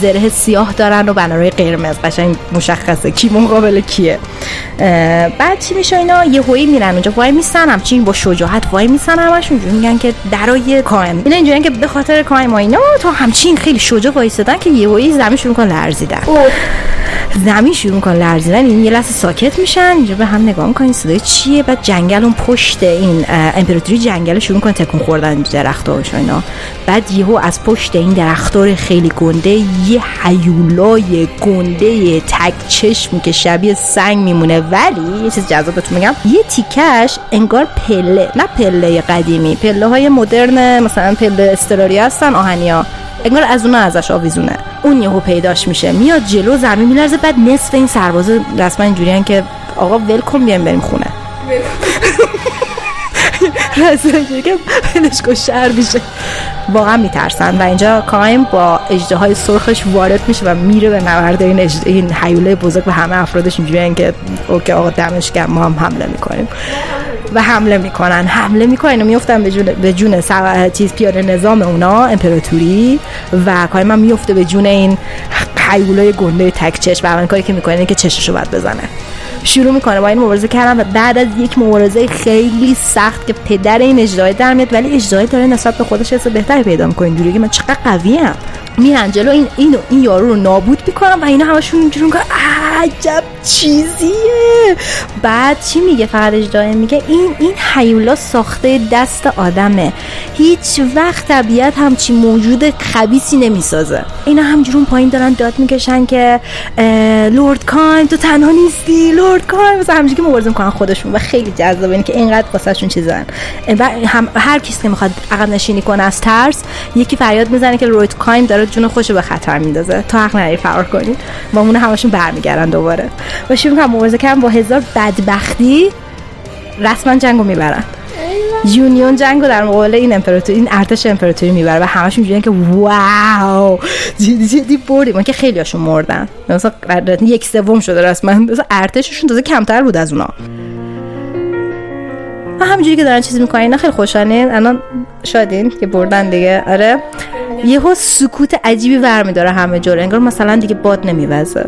ذره سیاه دارن و بنرهای قرمز، قشنگ مشخصه کی مقابل کیه. بعد چی میشه اینا یهویی میرن اونجا وای میسن، همچین با شجاعت وای میسن، همشون میگن که درای کایم اینا اینجوریه که به خاطر کایم اینا تو همچین خیلی شجاع وایسادن که یهویی زمین شروع می‌کنه لرزیدن. زمین شروع می‌کنه لرزیدن، این یه لحظه ساکت میشن، اینجا به هم نگاه می‌کنن صدای چیه. بعد جنگل اون این امپراتوری جنگل شروع می‌کنه تکون خوردن درختاش اینا. بعد یهو از پشت این درختار خیلی گنده یه هیولای گنده تک چشم که شبیه سنگ میمونه، ولی یه چیز جذاب بهتون میگم، یه تیکش انگار پله، نه پله قدیمی، پله‌های مدرن مثلا پله استراری هستن آهنیا، انگار از اونها ازش آویزونه. اون یهو پیداش میشه، میاد جلو، زمین میلرزه. بعد نصف این سربازا رسما اینجوریان که آقا ولکام بیام بریم خونه. راستی که پنش کو شهر میشه، واقعا میترسن. و اینجا کایم با اژدهای سرخش وارد میشه و میره به نبرد این هیوله بزرگ و همه افرادش اینجوریه که اوکی آقا دمش گرم، ما هم حمله میکنیم. و حمله میکنن و میافتن به جون چیز پیاده نظام اونا امپراتوری، و کایم هم میفته به جون این هیوله گنده تک چش. و اون کاری که میکنه که چششو بعد بزنه، شروع میکنه با این مبارزه کردن. و بعد از یک مبارزه خیلی سخت که پدر این اجدای در میاد، ولی اجدای داره نسبت به خودش حس بهتری پیدا میکنه، اینجوری که من چقدر قویم. میرن جلو، این یارو رو نابود میکنم و اینا همشون اینجوری که عجب چیزیه. بعد چی میگه فقط اجدای؟ میگه این هیولا ساخته دست آدمه، هیچ وقت طبیعت همچین موجود خبیثی نمیسازه. اینا همجوری پایین دارن داد میکشن که لرد کایم تو تنها نیستی، لرد کایم، مثلا همجوری که مبارزه میکنن خودشون. و خیلی جذابه این که اینقدر واسهشون چیزن و هر کسی که میخواد عقب نشینی کنه از ترس، یکی فریاد میزنه که لرد کایم داره جون خودشو به خطر میندازه، تو حق نداری فرار کنی. و اون همشون برمیگردن دوباره و شروع میکنن مبارزه کردن. با هزار بدبختی رسما جنگو میبرن، یونیون جنگو در مقابل این امپراتوری، این ارتش امپراتوری میبره. و همشون میگن که واو جدی بردیم، ما که خیلیاشون مردن، مثلا 1/3 شده رسما، مثلا ارتششون تازه کمتر بود از اونا. و همینجوری که دارن چیز میکنن، اینا خیلی خوشحالین، الان شادین که بردن دیگه. آره، یهو سکوت عجیبی برمیداره همه جور، انگار مثلا دیگه باد نمیوزه،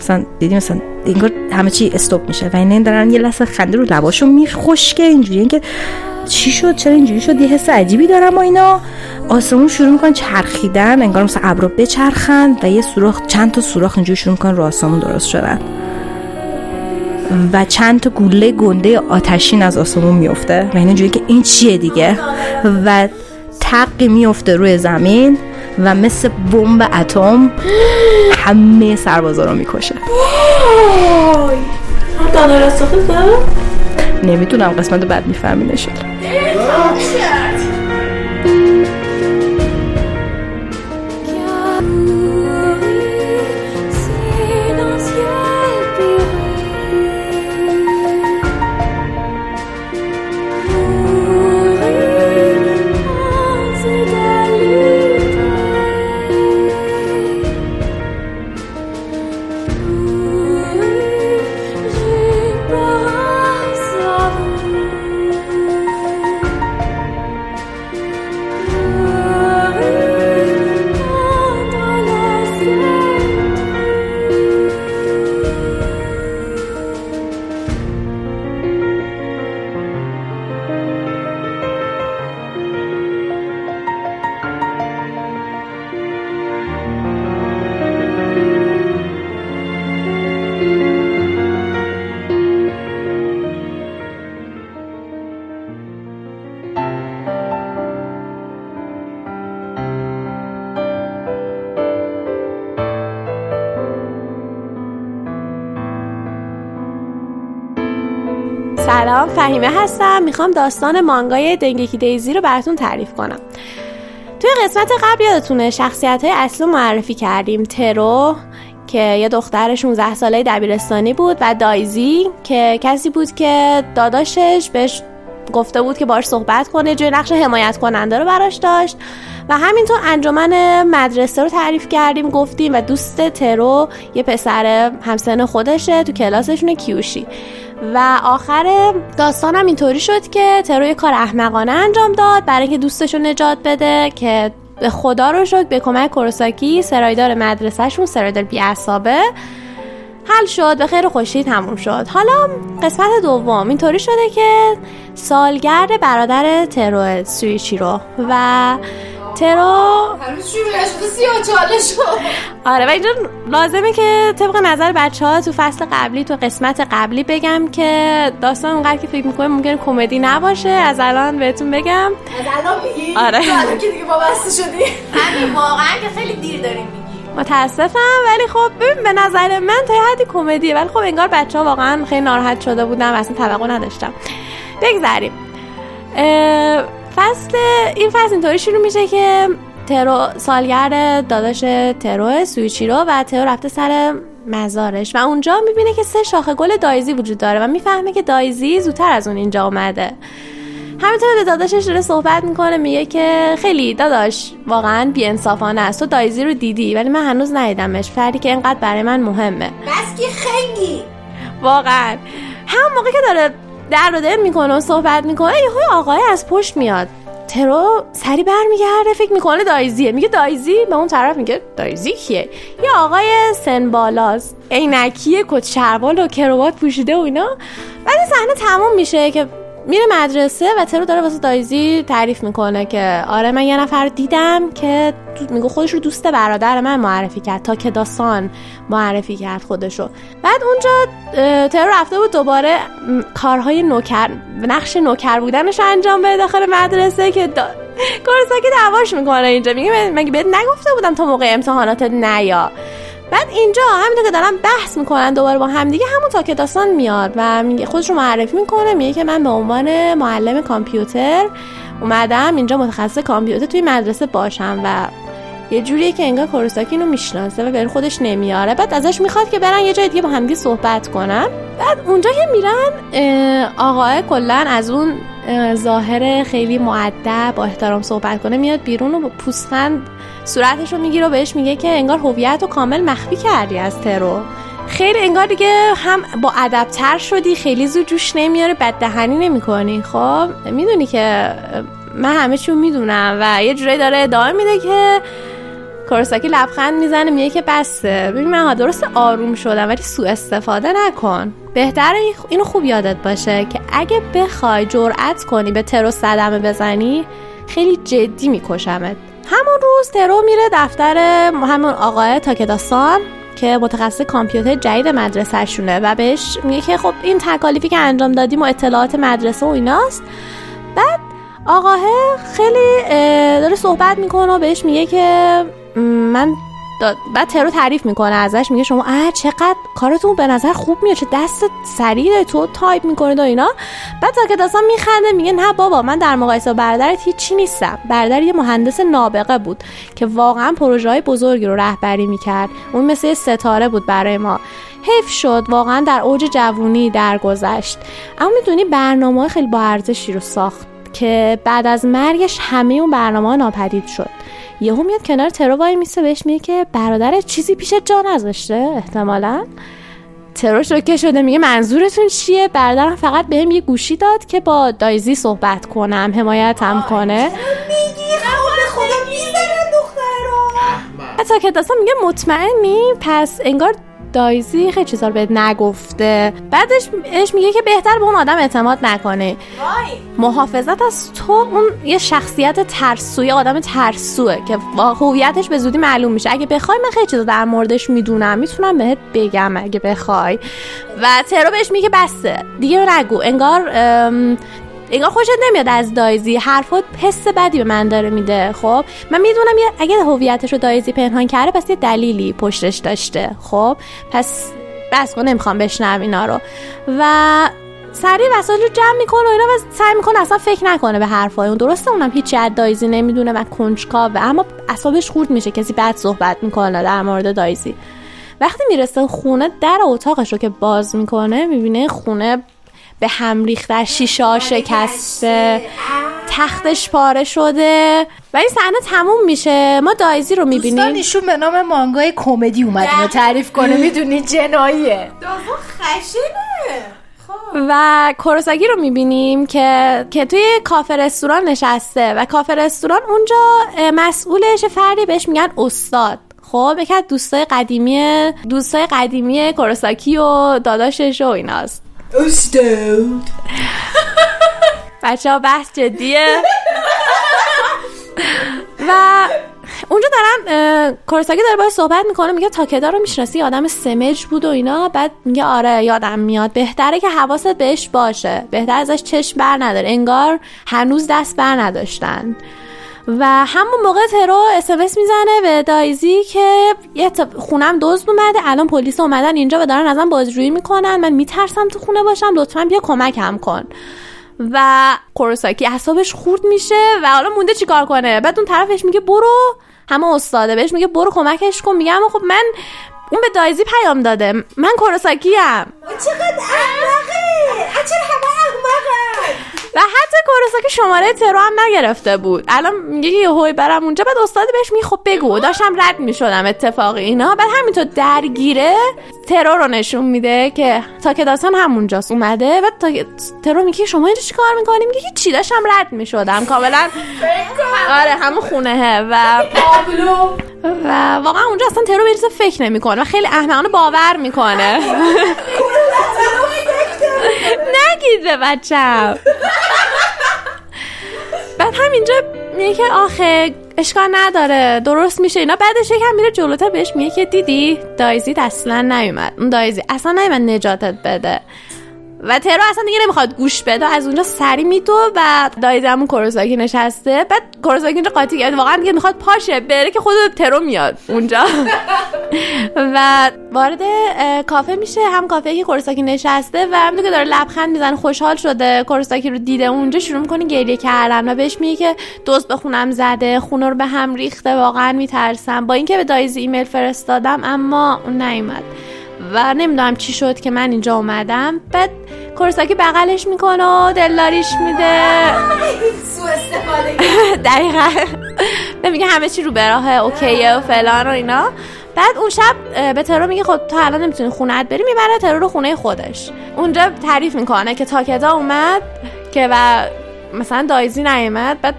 مثلا دیدیم مثلا انگار همه چی استاپ میشه. و اینا دارن یه لحظه خنده رو لباشون میخشکه، اینجوریه که چی شد، چرا اینجوری شد، یه حس عجیبی دارم. و اینا آسمون شروع میکنن چرخیدن، انگار مثلا ابرو بچرخند و یه سوراخ، چند تا سوراخ اینجوری شروع میکنن رو آسمون درست شدن و چند تا گوله گنده آتشین از آسمون میفته و اینجوری که این چیه دیگه. و تق میفته روی زمین و مثل بمب اتم همه سربازا رو میکشه. وای دانا راست خود نمیتونم قسمت رو بعد میفهمی نشد. سلام، فهیمه هستم. میخوام داستان مانگای دنگکی دیزی رو براتون تعریف کنم. توی قسمت قبل یادتونه شخصیت‌های اصلی معرفی کردیم. ترو که یه دختر 16 ساله دبیرستانی بود و دایزی که کسی بود که داداشش بهش گفته بود که باهاش صحبت کنه، جای نقش حمایت کننده رو براش داشت. و همینطور انجمن مدرسه رو تعریف کردیم، گفتیم و دوست ترو یه پسر همسن خودشه، تو کلاسشونه کیوشی. و آخر داستانم اینطوری شد که ترو یه کار احمقانه انجام داد برای اینکه دوستش رو نجات بده که به خدا رو شکر به کمک کوروساکی سرایدار مدرسه‌شون، سرایدار بی‌عصابه، حل شد، به خیر خوشی تموم شد. حالا قسمت دوم اینطوری شده که سالگرد برادر ترو سویچیرو و ترو هنوز شروعش 34 شد. آره، و اینجا لازمه که طبق نظر بچه‌ها تو فصل قبلی، تو قسمت قبلی بگم که داستان اونقدر که فکر می‌کنم ممکنه کمدی نباشه. از الان بهتون بگم. از الان میگی؟ آره. حالا که دیگه وابسته شدی. همین واقعا که خیلی دیر داریم میگیم. متأسفم، ولی خب ببین به نظر من تا حدی کمدیه، ولی خب انگار بچه‌ها واقعا خیلی ناراحت شده بودن و اصلا توقع نداشتم. بگذریم. این فصل اینطوری شروع میشه که ترو سالگرد داداش ترو سویچیرو و ترو رفته سر مزارش و اونجا میبینه که 3 شاخه گل دایزی وجود داره و میفهمه که دایزی زودتر از اون اینجا اومده. همینطور به داداشش داره صحبت میکنه، میگه که خیلی داداش واقعا بی‌انصافانه است، تو دایزی رو دیدی ولی من هنوز ندیدمش، فردی که اینقدر برای من مهمه. بس که خنگی واقعا. همون موقع که داره در دل میکنه و صحبت میکنه، یهو آقای از پشت میاد. ترو سری برمیگرده، فکر میکنه دایزیه، میگه دایزی، به اون طرف میگه دایزی کیه؟ یه آقای سن بالاست، عینکیه، کت شلوار و کراوات پوشیده و اینا. بعد صحنه تموم میشه که میره مدرسه و ترو داره واسه دایزی تعریف میکنه که آره من یه نفر دیدم که میگه خودش رو دوست برادر من معرفی کرد، تا که داستان معرفی کرد خودشو. بعد اونجا ترو رفته بود دوباره کارهای نوکر، نقش نوکر بودنش انجام بده داخل مدرسه که کوروساکی دعواش میکنه. اینجا میگه مگه بهت نگفته بودم تا موقع امتحاناتت نیا. بعد اینجا همینطور که دارن بحث میکنن دوباره با هم دیگه، همون تا که داستان میاد و خودش رو معرفی میکنه، میگه که من به عنوان معلم کامپیوتر اومدم اینجا، متخصص کامپیوتر توی مدرسه باشم و یه جوریه که انگار کوروساکی اینو میشناسه و بر خودش نمیاره. بعد ازش میخواد که برن یه جای دیگه با هم دیگه صحبت کنن. بعد اونجا که میرن، آقا کلا از اون ظاهر خیلی مؤدب با احترام صحبت کنه میاد بیرون و با پوزخند صورتش رو میگیره و بهش میگه که انگار هویت رو کامل مخفی کردی از ترو، خیلی انگار دیگه هم با ادب‌تر شدی، خیلی زود جوش نمیاره، بددهنی نمی‌کنی. خب میدونی که من همه چیو میدونم و یه جوری داره ادعا میده که کوروساکی لبخند میزنه میگه که بسه، ببین من درست آروم شدم ولی سوء استفاده نکن. بهتره اینو خوب یادت باشه که اگه بخوای جرأت کنی به ترو صدمه بزنی خیلی جدی میکشمت. همون روز ترو میره دفتر همون آقای تاکداسان که متخصص کامپیوتر جدید مدرسه شونه و بهش میگه که خب این تکالیفی که انجام دادیم و اطلاعات مدرسه و ایناست. بعد آقاه خیلی داره صحبت میکنه و بهش میگه که من بعد ترو تعریف میکنه ازش، میگه شما چقدر کارتون به نظر خوب میاد، چه دست سریع تو تایپ میکنید و اینا. بعد ساکت اصلا میخنده میگه نه بابا، من در مقایسه برادرت هیچی نیستم. برادر یه مهندس نابغه بود که واقعا پروژه‌های بزرگی رو رهبری میکرد، اون مثل یه ستاره بود برای ما. حیف شد واقعا در اوج جوونی درگذشت، اما میدونی برنامه‌های خیلی با ارزشی رو ساخت که بعد از مرگش همه اون برنامه‌ها ناپدید شد. یهو میاد کنار ترو وای میسه، بهش میگه که برادرت چیزی پیش جا نذاشته احتمالاً. ترو شوکه شده میگه منظورتون چیه؟ برادرم فقط بهم یه گوشی داد که با دایزی صحبت کنم، حمایتم کنه. حتی که اصلا میگه مطمئنی؟ پس انگار دایزی خیلی چیزا رو بهت نگفته. بعدش اش میگه که بهتر به اون آدم اعتماد نکنه، محافظت از تو. اون یه شخصیت ترسویه، آدم ترسوه که هویتش به زودی معلوم میشه. اگه بخوای من خیلی چیزا در موردش میدونم، میتونم بهت بگم اگه بخوای. و ترو بهش میگه بسه دیگه نگو، انگار خوشت نمیاد از دایزی، حرفات حس بدی به من داره میده. خب من میدونم اگه هویتش رو دایزی پنهان کرده، پس یه دلیلی پشتش داشته. خب پس بس کن، نمیخوام بشنوم اینا رو. و سریع وسایل رو جمع میکنه و اینا، و سعی میکنه اصلا فکر نکنه به حرفای اون. درسته اونم هیچی از دایزی نمیدونه و کنجکاوه، اما اعصابش خورد میشه کسی بد صحبت میکنه در مورد دایزی. وقتی میرسه خونه، در اتاقش رو که باز میکنه، میبینه خونه به هم ریخته، شیشه‌ها شکسته، تختش پاره شده. و این صحنه تموم میشه، ما دایزی رو میبینیم. دوستانشون به نام مانگای کمدی اومد اینو تعریف کنه، میدونی جناییه، داستان خشنه. و کوروساگی رو میبینیم که توی کافه رستوران نشسته، و کافه رستوران اونجا مسئولش فردی بهش میگن استاد. خب یکی از دوستای قدیمی کوروساکی و داداشش و ایناست. استاد بچه ها بحث جدیه. و اونجا دارن کوروساکی داره باید صحبت میکنه، میگه تاکدا رو میشناسی؟ آدم سمج بود و اینا. بعد میگه آره یادم میاد، بهتره که حواست بهش باشه، بهتر ازش چشم بر نداره، انگار هنوز دست بر نداشتن. و همون موقع ترو SMS میزنه به دایزی که خونم دزد اومده، الان پلیس اومدن اینجا و دارن ازم بازجویی میکنن، من میترسم تو خونه باشم، لطفاً بیا کمکم کن. و کوروساکی اعصابش خورد میشه و حالا مونده چیکار کنه. بعد اون طرفش میگه برو، همه استاده بهش میگه برو کمکش کن. میگه اما خب اون به دایزی پیام داده، من کوروساکی ام. چقدر احمقه، چرا همه احمقه. و حتی کوروساکی شماره ترو هم نگرفته بود، الان میگه یه هوی برم اونجا. بعد استاد بهش میگه خب بگو، داشتم رد میشدم اتفاقی اینا. بعد همینطور درگیره، ترو رو نشون میده که تاکداسان همونجاست اومده. بعد ترو میگه شما اینجا چی کار میکنی؟ میگه هیچی، داشتم رد میشدم کاملا. آره همون خونهه. و واقعا اونجا اصلا ترو به چیز فکر نمیکنه و خیلی احمقانه باور میکنه. نگید به بچم. بعد همینجا میگه که آخه اشکال نداره، درست میشه اینا. بعدش یکم میره جلوتر، بهش میگه که دیدی دایزی اصلا نیومد، اون دایزی اصلا نیومد نجاتت بده. و ترو اصلا دیگه نمیخواد گوش بده، از اونجا سری میدو و دایزی همون کوروساکی نشسته. بعد کوروساکی اینجا قاطی کرد، واقعا دیگه میخواد پاشه بره که خود ترو میاد اونجا و وارد کافه میشه، هم کافه که کوروساکی نشسته و همون که داره لبخند میزنه خوشحال شده کوروساکی رو دیده اونجا، شروع میکنه گریه کردن و بهش میگه که دزد به خونم زده، خونه رو به هم ریخته، واقعا میترسم، با اینکه به دایزی ایمیل فرستادم اما اون نیومد و نمیدونم چی شد که من اینجا اومدم. بعد کوروساکی بغلش میکنه و دلاریش میده. سوء استفاده دقیقاً. میگه همه چی رو به راهه، اوکیه و فلان و اینا. بعد اون شب به ترو میگه خب تا الان نمیتونی خونه‌ات بری، میبره ترو رو خونه خودش. اونجا تعریف میکنه که تاکدا اومد که و مثلا دایزی نیومد. بعد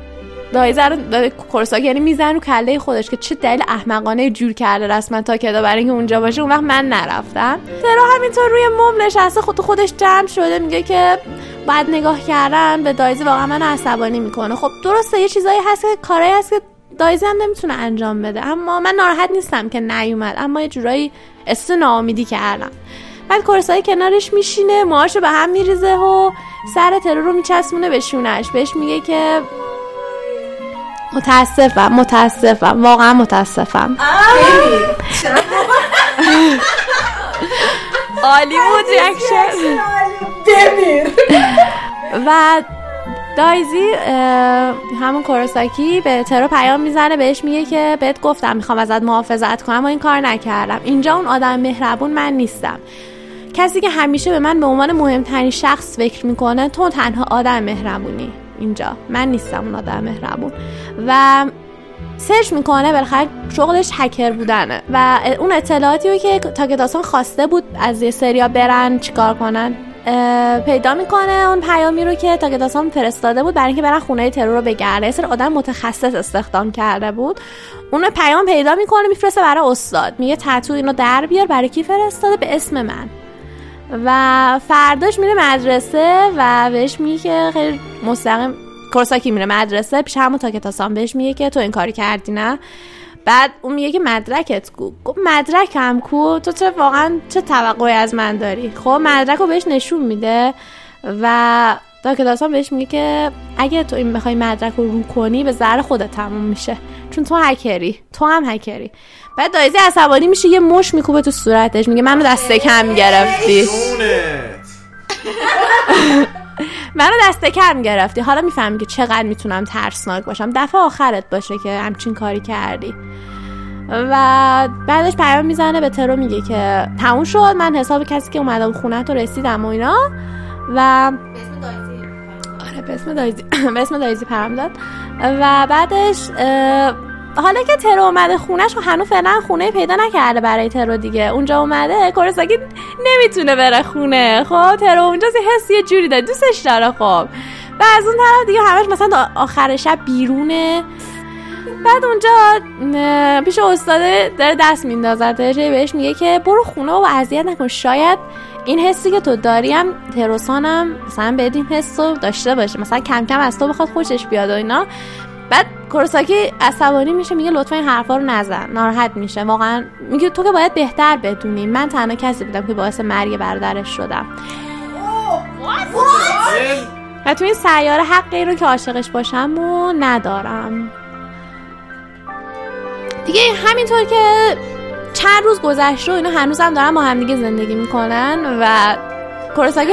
دایزی رو کوروساکی یعنی میزن رو کله خودش که چه دلیل احمقانه جور کرده رسما تاکدا برای اینکه اونجا باشه، اون وقت من نرفتم. ترو همینطور روی موم نشسته خودش جمع شده، میگه که بعد نگاه کردن به دایزی واقعا من عصبانی میکنه. خب درسته یه چیزایی هست که کارایی هست که دایزی هم نمیتونه انجام بده، اما من ناراحت نیستم که نیومد، اما یه جورایی استناامیدی کردم. بعد کورسای کنارش میشینه، موهاشو به هم میریزه و سر ترور رو میچسبونه به شونش، بهش میگه که متاسفم، واقعا متاسفم. عالی بود ریاکشن. و دایزی همون کورساکی به ترو پیام میزنه، بهش میگه که بهت گفتم میخوام ازت محافظت کنم و این کار نکردم. اینجا اون آدم مهربون من نیستم. کسی که همیشه به من به عنوان مهمترین شخص فکر میکنه، تو تنها آدم مهربونی اینجا، من نیستم اون آدم مهربون. و سرچ میکنه، بالاخره شغلش هکر بودنه و اون اطلاعاتی رو که تاکداسان خواسته بود از یه سریا برن چیکار کنن پیدا میکنه، اون پیامی رو که تاکداسان فرستاده بود برای اینکه برن خونه ترور رو بگرده. یه سر آدم متخصص استخدام کرده بود، اون پیام پیدا میکنه میفرسته برای استاد، میگه تتو اینو در بیار. برای کی فرستاده؟ به اسم من. و فرداش میره مدرسه و بهش میگه که خیلی مستقیم کورساکی میره مدرسه پیش همون تاکتاسان، بهش میگه که تو این کاری کردی نه؟ بعد اون میگه که مدرکت کو؟ مدرکم کو؟ تو چه واقعا چه توقعی از من داری؟ خب مدرک رو بهش نشون میده و تاکتاسان بهش میگه که اگه تو این بخوای مدرک رو رو کنی به ضرر خودت تموم میشه، چون تو هکری، تو هم هکری. بعد دایزی عصبانی میشه، یه مش میکوبه تو صورتش، میگه منو دست کم گرفتی، منو دست کم گرفتی. حالا میفهمی که چقدر میتونم ترسناک باشم، دفعه آخرت باشه که همچین کاری کردی. و بعدش پیام میزنه به ترو، میگه که تموم شد، من حساب کسی که اومدم خونه‌ت رو رسیدم و اینا. و به اسم دایزی پیام داد. و بعدش حالا که ترو اومده خونهش و هنوز فعلا خونه پیدا نکرده برای ترو دیگه، اونجا اومده کورساکی نمیتونه بره خونه. خب ترو اونجا حس یه جوری داره، دوستش داره. خب و از اون طرف دیگه همش مثلا آخر شب بیرونه. بعد اونجا پیش استاده داره دست میندازتش، بهش میگه که برو خونه و اذیت نکن، شاید این حسی که تو داری هم تروسانم مثلا بهت این حسو داشته باشه، مثلا کم کم از تو بخواد خوشش بیاد و اینا. بعد کورساکی عصبانی میشه، میگه لطفا این حرفا رو نزن، ناراحت میشه واقعا، میگه تو که باید بهتر بدونی، من تنها کسی بودم که باعث مرگ برادرش شدم. و تو این سیاره حقی رو که عاشقش باشم و ندارم دیگه. همینطور که چند روز گذشت و اینا هنوزم دارن با هم دیگه زندگی میکنن و کورساکی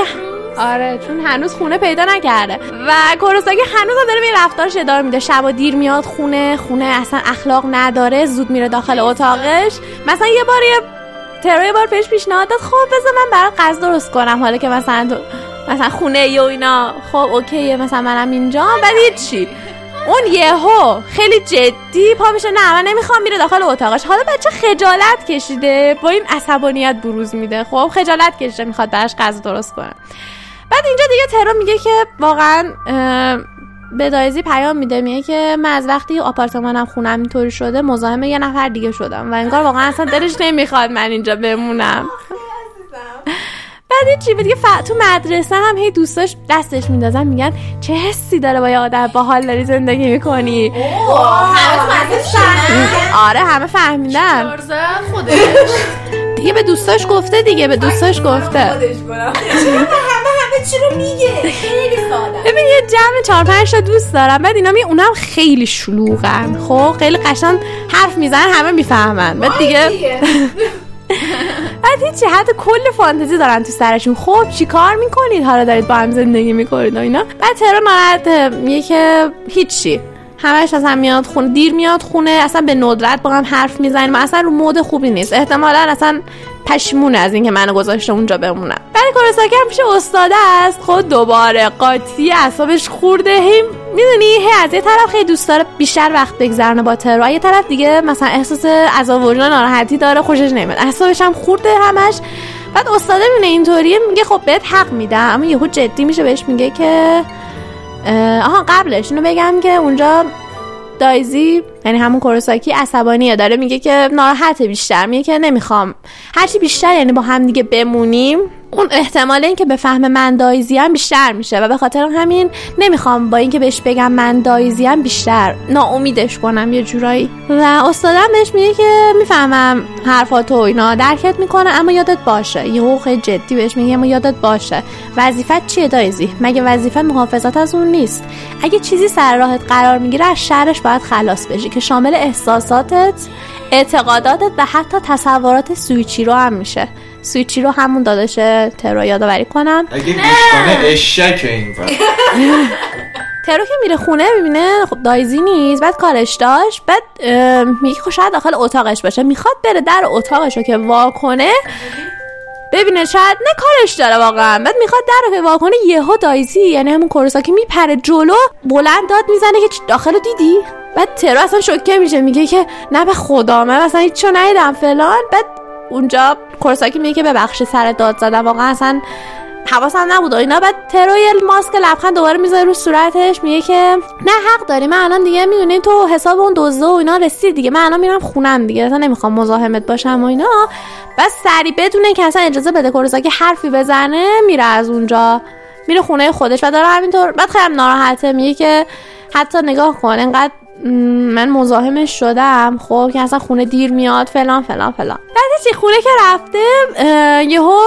آره چون هنوز خونه پیدا نکرده و کورساکی هنوز داره به رفتارش ادامه میده. شب و دیر میاد خونه اصلا اخلاق نداره، زود میره داخل اتاقش. مثلا یه بار پیش پیشنهاد داد خب بذار من برات غذا درست کنم، حالا که مثلا تو مثلا خونه ای و اینا، خب اوکیه مثلا منم اینجا. بعد هیچی، اون یهو خیلی جدی پا میشه، نه من نمیخوام، میره داخل اتاقش. حالا بچه خجالت کشیده، با این عصبانیت بروز میده، خب خجالت کشیده میخواد براش غذا درست کنه. بعد اینجا دیگه ترو میگه که واقعا به دایزی پیام میده، میگه که من از وقتی آپارتمانم خونم اینطوری شده مزاحم یه نفر دیگه شدم و انگار واقعا اصلا دلش نمیخواد من اینجا بمونم. بعد چی دیگه تو مدرسه هم هی دوستاش دستش میندازن، میگن چه حسی داره با یه آدم باحال داری زندگی میکنی. آره همه فهمیدن دیگه، به دوستاش گفته دیگه، به دوستاش گفته. چی رو میگه؟ خیلی ساده. ببین یه جمع 4-5 تا دوست دارم، بعد اینا می اونم خیلی شلوغن، خب خیلی قشنگ حرف میزنن، همه میفهمن. بعد دیگه بعد هیچی، حتی کل فانتزی دارن تو سرشون. خب چی کار میکنید حالا دارید با هم زندگی میکنید و اینا. بعد ترو ناراحت میگه که هیچی، همش از هم میاد خونه، دیر میاد خونه، اصلا به ندرت با هم حرف میزنیم، اصلا رو مود خوبی نیست، احتمالاً اصلا پشیمون از اینکه منو گذاشته اونجا بمونم. برای کورساکی هم میشه استاده است، خود دوباره قاطی، اعصابش خورده. هم میدونی از یه طرف خیلی دوست داره بیشتر وقت بگذرونه با ترو، یه طرف دیگه مثلا احساس عذاب وجدان، ناراحتی داره، خوشش نمیاد، اعصابش هم خورده همش. بعد استاده میونه اینطوریه، میگه خب بهت حق میدم، اما یهو جدی میشه، بهش میگه که آها قبلش اینو بگم که اونجا دایزی یعنی همون کورساکی عصبانیه، داره میگه که ناراحت بیشتر، میگه که نمیخوام هرچی بیشتر یعنی با هم دیگه بمونیم اون احتمال اینکه به فهم من دایزی هم بیشتر میشه و به خاطر همین نمیخوام با اینکه بهش بگم من دایزی هم بیشتر ناامیدش کنم یه جورایی. و استادم بهش میگه که میفهمم حرفاتو اینا درکت میکنه اما یادت باشه، یهو خیلی جدی بهش میگه اما یادت باشه وظیفت چیه دایزی؟ مگه وظیفه محافظت از اون نیست؟ اگه چیزی سر راهت قرار میگیره از شرش باید خلاص بشی که شامل احساساتت، اعتقاداتت و حتی تصورات سویچیرو هم میشه. سویچیرو همون داداشه ترو، یادآوری کنم اگه گوش کنه اشک این فرد. ترو که میره خونه میبینه خب دایزی نیست، بعد کارش داشت، بعد میگه خب شاید داخل اتاقش باشه، میخواد بره در اتاقش رو که وا کنه ببینه شاید نه کارش داره واقعا، بعد میخواد در رو که وا کنه یهو دایزی یعنی همون کوروساکی میپره جلو، بلند داد میزنه که داخل رو دیدی؟ بعد ترو اصلا شوکه میشه، میگه که نه به خدا من اصلا هیچ چیزی ندیدم فلان. بعد اونجا کورساکی میگه که ببخشید سر داد زدم، واقعا اصلا حواسم نبود اینا. بعد ترویل ماسک لبخند دوباره میذاره رو صورتش، میگه که نه حق داری، من الان دیگه میدونی تو حساب اون دزده و اینا رسید دیگه، من الان میرم خونم دیگه، اصلا نمیخوام مزاحمت باشم و اینا. بعد سری بدونه که اصلا اجازه بده کورساکی حرفی بزنه میره از اونجا، میره خونه خودش و داره همینطور. بعد خیلی ناراحته، میگه که حتی نگاه کن انقدر من مزاحمش شدم خب که اصلا خونه دیر میاد فلان فلان فلان. بعد چی خونه که رفته یهو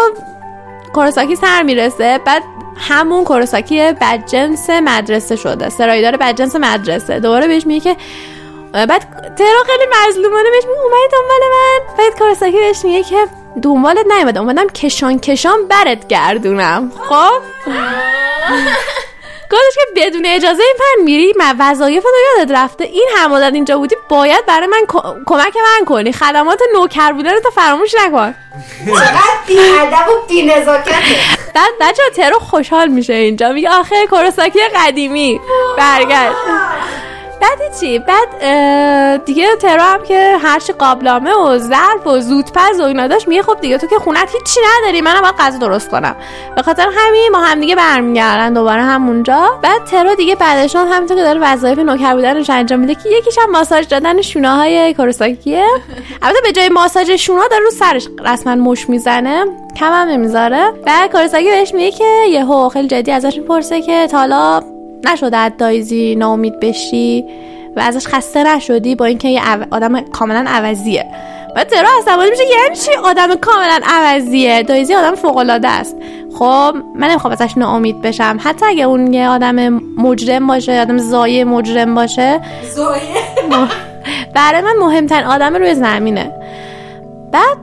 کوروساکی سر میرسه، بعد همون کوروساکی بدجنس مدرسه شده، سرایدار بدجنس مدرسه. دوباره بهش میگه که بعد ترو خیلی مظلومانه بهش میگه اومدی دنبال من؟ بعد کوروساکی بهش میگه که دنبالت نیومدم، اومدم کشان کشان برات گردونم. خب گفتش که بدون اجازه این فن میری، من وظایفت رو یادت رفته، این هم مدت اینجا بودی باید برای من کمک من کنی، خدمات نوکر بودن رو تا فراموش نکن. چقدر بی‌ادب و بی‌نزاکته. بعد بچه‌ها ترو خوشحال میشه اینجا، میگه آخه کوروساکی قدیمی برگشت. بعد چی؟ بعد دیگه ترو هم که هرچی قابلمه و ظرف و زودپز و اینا داشت، میگه خب دیگه تو که خونت هیچی نداری، منم باید غذا درست کنم. به خاطر همین ما هم دیگه برمیگردن دوباره همونجا. بعد ترو دیگه بعدش هم همینطور که داره وظایف نوکر بودنش انجام میده که یکیش هم ماساژ دادن شونه‌های کوروساکیه. البته به جای ماساژ شونا داره رو سرش رسما مش میزنه، کم هم نمیذاره. بعد کوروساکی بهش میگه که یهو خیلی جدی ازش میپرسه که تالا نشده از دایزی ناامید بشی و ازش خسته نشدی با اینکه یه آدم کاملا عوضیه؟ بعد ترو عصبانی میشه که یعنی چی آدم کاملا عوضیه؟ دایزی آدم فوق العاده است، خب من نمیخوام ازش ناامید بشم، حتی اگه اون یه آدم مجرم باشه، آدم زایه مجرم باشه، زایه برای من مهمترین آدم روی زمینه. بعد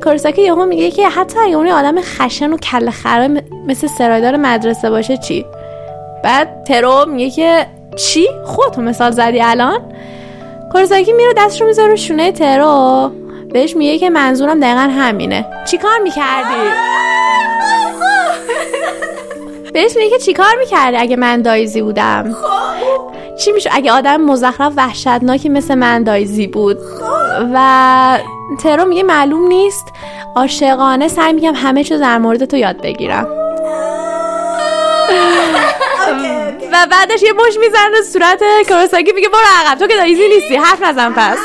کوروساکی یهو میگه که حتی اگه اون یه آدم خشن و کله خره مثل سرایدار مدرسه باشه چی؟ بعد ترو میگه که چی؟ خودتو مثال زدی الان؟ کوروساکی میره دستش رو میذاره رو شونه ترو، بهش میگه که منظورم دقیقا همینه. چی کار میکردی؟ بهش میگه که چی کار میکردی اگه من دایزی بودم؟ چی میشه اگه آدم مزخرف وحشتناکی مثل من دایزی بود؟ و ترو میگه معلوم نیست، عاشقانه سعی میگم همه چیز در مورد تو یاد بگیرم. و بعدش یه مش میزن رو صورت کوروساکی، میگه برو عقب تو که دایزی نیستی، حرف نزن پس.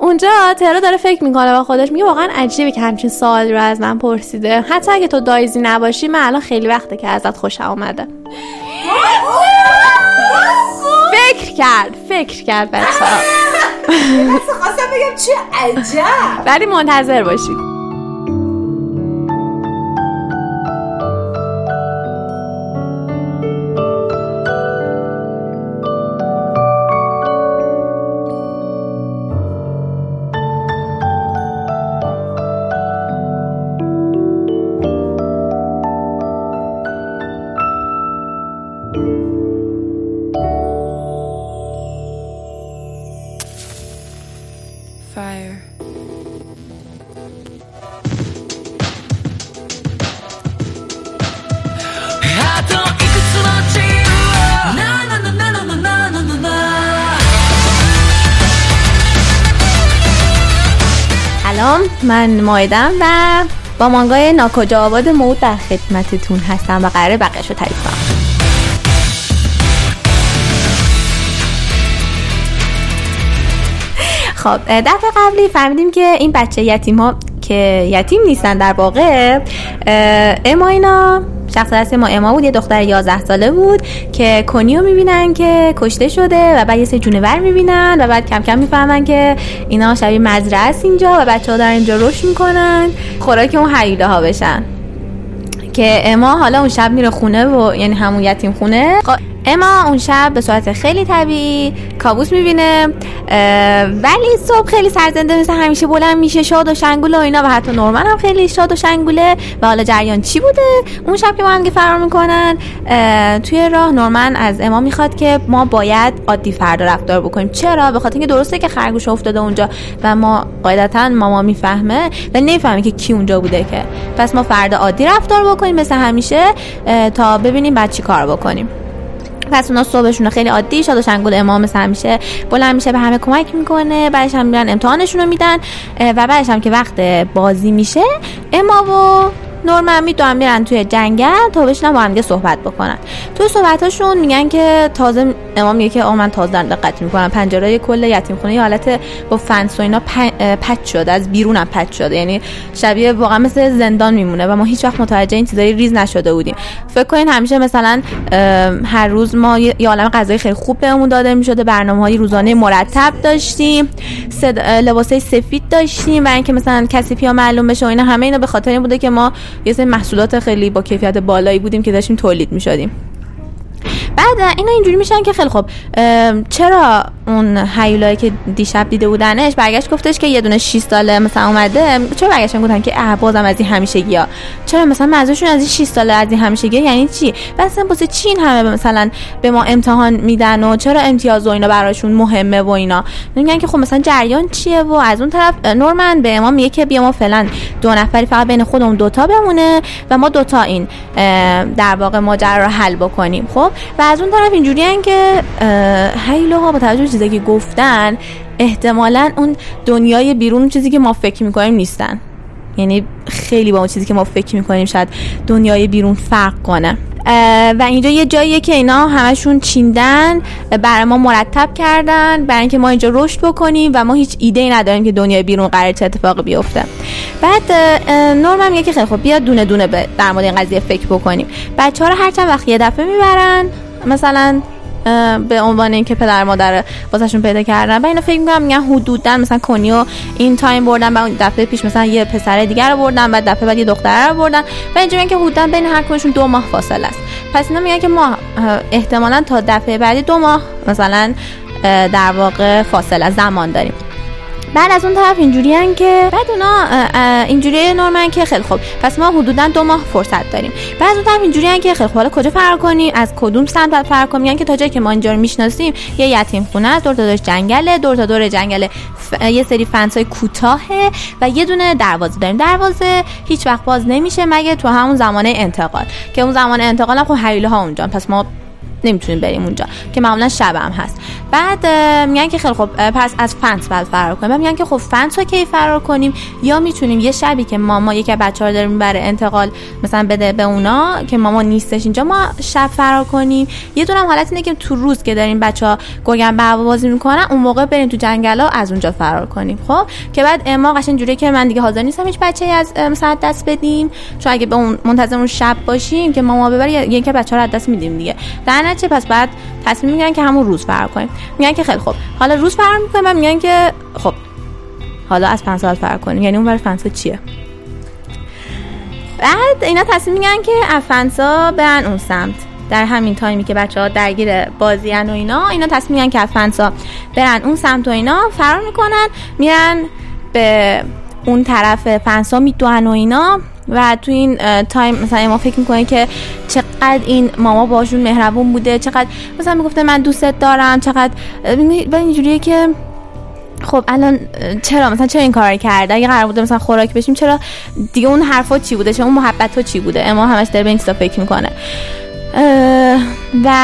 اونجا ترو داره فکر میکنه با خودش، میگه واقعا عجیبه که همچین سوالی رو از من پرسیده، حتی اگه تو دایزی نباشی من الان خیلی وقته که ازت خوشم اومده. فکر کرد بچه‌ها. خواستم بگم چه عجب، ولی منتظر باشید. من مایدم و با مانگای ناکجا آباد مود در خدمتتون هستم و قراره بقیه‌شو تعریف کنم. خب دفعه قبلی فهمیدیم که این بچه یتیم ها که یتیم نیستن در واقع. اما اینا شخص رسم ما اما بود، یه دختر 11 ساله بود که کنیو میبینن که کشته شده و بعد یه سری جونور میبینن و بعد کم کم میفهمن که اینا شبیه مزرعه است اینجا و بچه‌ها دارن اینجا رشد میکنن خوراک اون حیولاها بشن. که اما حالا اون شب میره خونه و یعنی همون یتیم خونه. اما اون شب به صورت خیلی طبیعی کابوس میبینه، ولی صبح خیلی سرزنده مثل همیشه بلند میشه، شاد و شنگوله و اینا، و حتی نورمن هم خیلی شاد و شنگوله. و حالا جریان چی بوده؟ اون شب که با هم فرار میکنن توی راه، نورمن از اما میخواد که ما باید عادی فردا رفتار بکنیم. چرا؟ به خاطر اینکه درسته که خرگوش افتاده اونجا و ما قاعدتاً ماما میفهمه و نمیفهمه که کی اونجا بوده، که پس ما فردا عادی رفتار بکنیم مثل همیشه تا ببینیم بعد چی کار بکنیم. پس اونا صبحشون خیلی عادی شاد و شنگول امام مثل همیشه بلند میشه، به همه کمک میکنه، بعدش هم میرن امتحانشون رو میدن و بعدش هم که وقت بازی میشه اما و نورمن میرن توی جنگل تا بشنن با همگه صحبت بکنن. توی صحبتاشون میگن که تازه امام میگه که من تازه دارم دقت میکنم پنجرهای کل یتیم خونه یه حالت با فنس و اینا پچ شده، از بیرونم پچ شده، یعنی شبیه واقعا مثل زندان میمونه و ما هیچ وقت متوجه این چیزای ریز نشده بودیم. فکر کنین همیشه مثلا هر روز ما یه عالمه غذای خیلی خوب بهمون داده میشده، برنامه‌های روزانه مرتب داشتیم، لباسای سفید داشتیم برای اینکه مثلا کسی پیا معلوم بشه و اینا. همه اینا به خاطر این بوده که ما یه سری محصولات خیلی با کیفیت بالایی بودیم که داشتیم تولید می‌شدیم. بعد اینا اینجوری میشن که خیلی خب چرا اون هیولایی که دیشب دیده بودنش برگشت گفتش که یه دونه 6 ساله مثلا اومده، چرا برگشتن گفتن که بازم از این همیشگی‌ها؟ چرا مثلا منظورشون از این 6 ساله از این همیشگی یعنی چی؟ مثلا واسه چی این همه مثلا به ما امتحان میدن و چرا امتیاز و اینا براشون مهمه و اینا؟ میگن که خب مثلا جریان چیه؟ و از اون طرف نورمن به امام میگه که بیا ما فعلا دو نفری فقط بین خودمون دوتا بمونه و ما دوتا این در واقع ماجرا رو حل بکنیم. خب و از اون طرف اینجوری هن که هیلوها با توجه به چیزی که گفتن احتمالاً اون دنیای بیرون چیزی که ما فکر میکنیم نیستن، یعنی خیلی با اون چیزی که ما فکر میکنیم شاید دنیای بیرون فرق کنه. و اینجا یه جاییه که اینا همشون چیندن برای ما مرتب کردن برای اینکه ما اینجا رشد بکنیم و ما هیچ ایده‌ای نداریم که دنیای بیرون قراره چه اتفاقی بیفته. بعد نورمن میگه که خیلی خب بیا دونه دونه در مورد این قضیه فکر بکنیم. بچه‌ها رو هر چند وقت یه دفعه میبرن مثلا به عنوان اینکه پدر مادر واسهشون پیدا کردن و اینا فکر می‌کنم میگن حدوداً مثلا کنیو این تایم بردن و اون دفعه پیش مثلا یه پسر دیگر رو بردن و دفعه بعد یه دختر رو بردن و اینجوری که حدوداً بین هر کدومشون 2 ماه فاصله است. پس اینا میگن که ما احتمالاً تا دفعه بعدی 2 ماه مثلا در واقع فاصله زمان داریم. بعد از اون طرف اینجوریان که بعد اونا اینجوری نورمن که خیلی خوب پس ما حدوداً 2 ماه فرصت داریم. بعد از اون طرف اینجوریان که خیلی خوب حالا کجا فرار کنیم، از کدوم سمت فرار کنیم؟ میگن که تا جایی که ما اینجا رو میشناسیم یه یتیم خونه است، دور تا دورش جنگله، دور تا دور جنگله یه سری فنسای کوتاهه و یه دونه دروازه داریم، دروازه هیچ وقت باز نمیشه مگه تو همون زمانه انتقال، که اون زمانه انتقال هم خب هیولاها اونجا، پس ما نمیتونیم بریم اونجا که معمولا شب هم هست. بعد میگن که خیلی خب پس از فنس بعد فرار کنیم. بعد میگن که خب فنس رو کی فرار کنیم؟ یا میتونیم یه شبی که ماما یکی از بچه‌ها رو داره میبره انتقال مثلا بده به اونا که ماما نیستش اینجا، ما شب فرار کنیم. یه دونم حالت اینه که تو روز که دارین بچه‌ها گوگن به هوا بازی میکنن اون موقع بریم تو جنگلا از اونجا فرار کنیم. خب که بعد اما قشنگ جوریه که من دیگه حاضر نیستم هیچ بچه‌ای از مثلا دست بدیم، چون اگه به اون منتظر اون شب باشیم که ماما ببره یکی بچه‌ها رو دست میدیم دیگه. چه پس بعد تصمیم میگیرن که همون روز فرار کنیم. میگن که خیلی خوب حالا روز فرار میکنیم و میگن که خب حالا از 5 سال فرار کنیم، یعنی اون برای فنسا چیه؟ بعد اینا تصمیم میگن که از فنسا برن اون سمت در همین تایمی که بچه‌ها درگیر بازی ان و اینا تصمیم میگن که از فنسا برن اون سمت و اینا فرار میکنن میرن به اون طرف فنسا میدوئن و اینا. و تو این تایم مثلا ما فکر میکنیم که چقدر این ماما باشون مهربون بوده، چقدر مثلا میگفته من دوستت دارم، چقدر و اینجوریه که خب الان چرا این کار کرده؟ اگه قرار بوده مثلا خوراک بشیم چرا دیگه؟ اون حرفا چی بوده؟ چرا اون محبت‌ها چی بوده؟ اما همش داره به این چیزا فکر میکنه و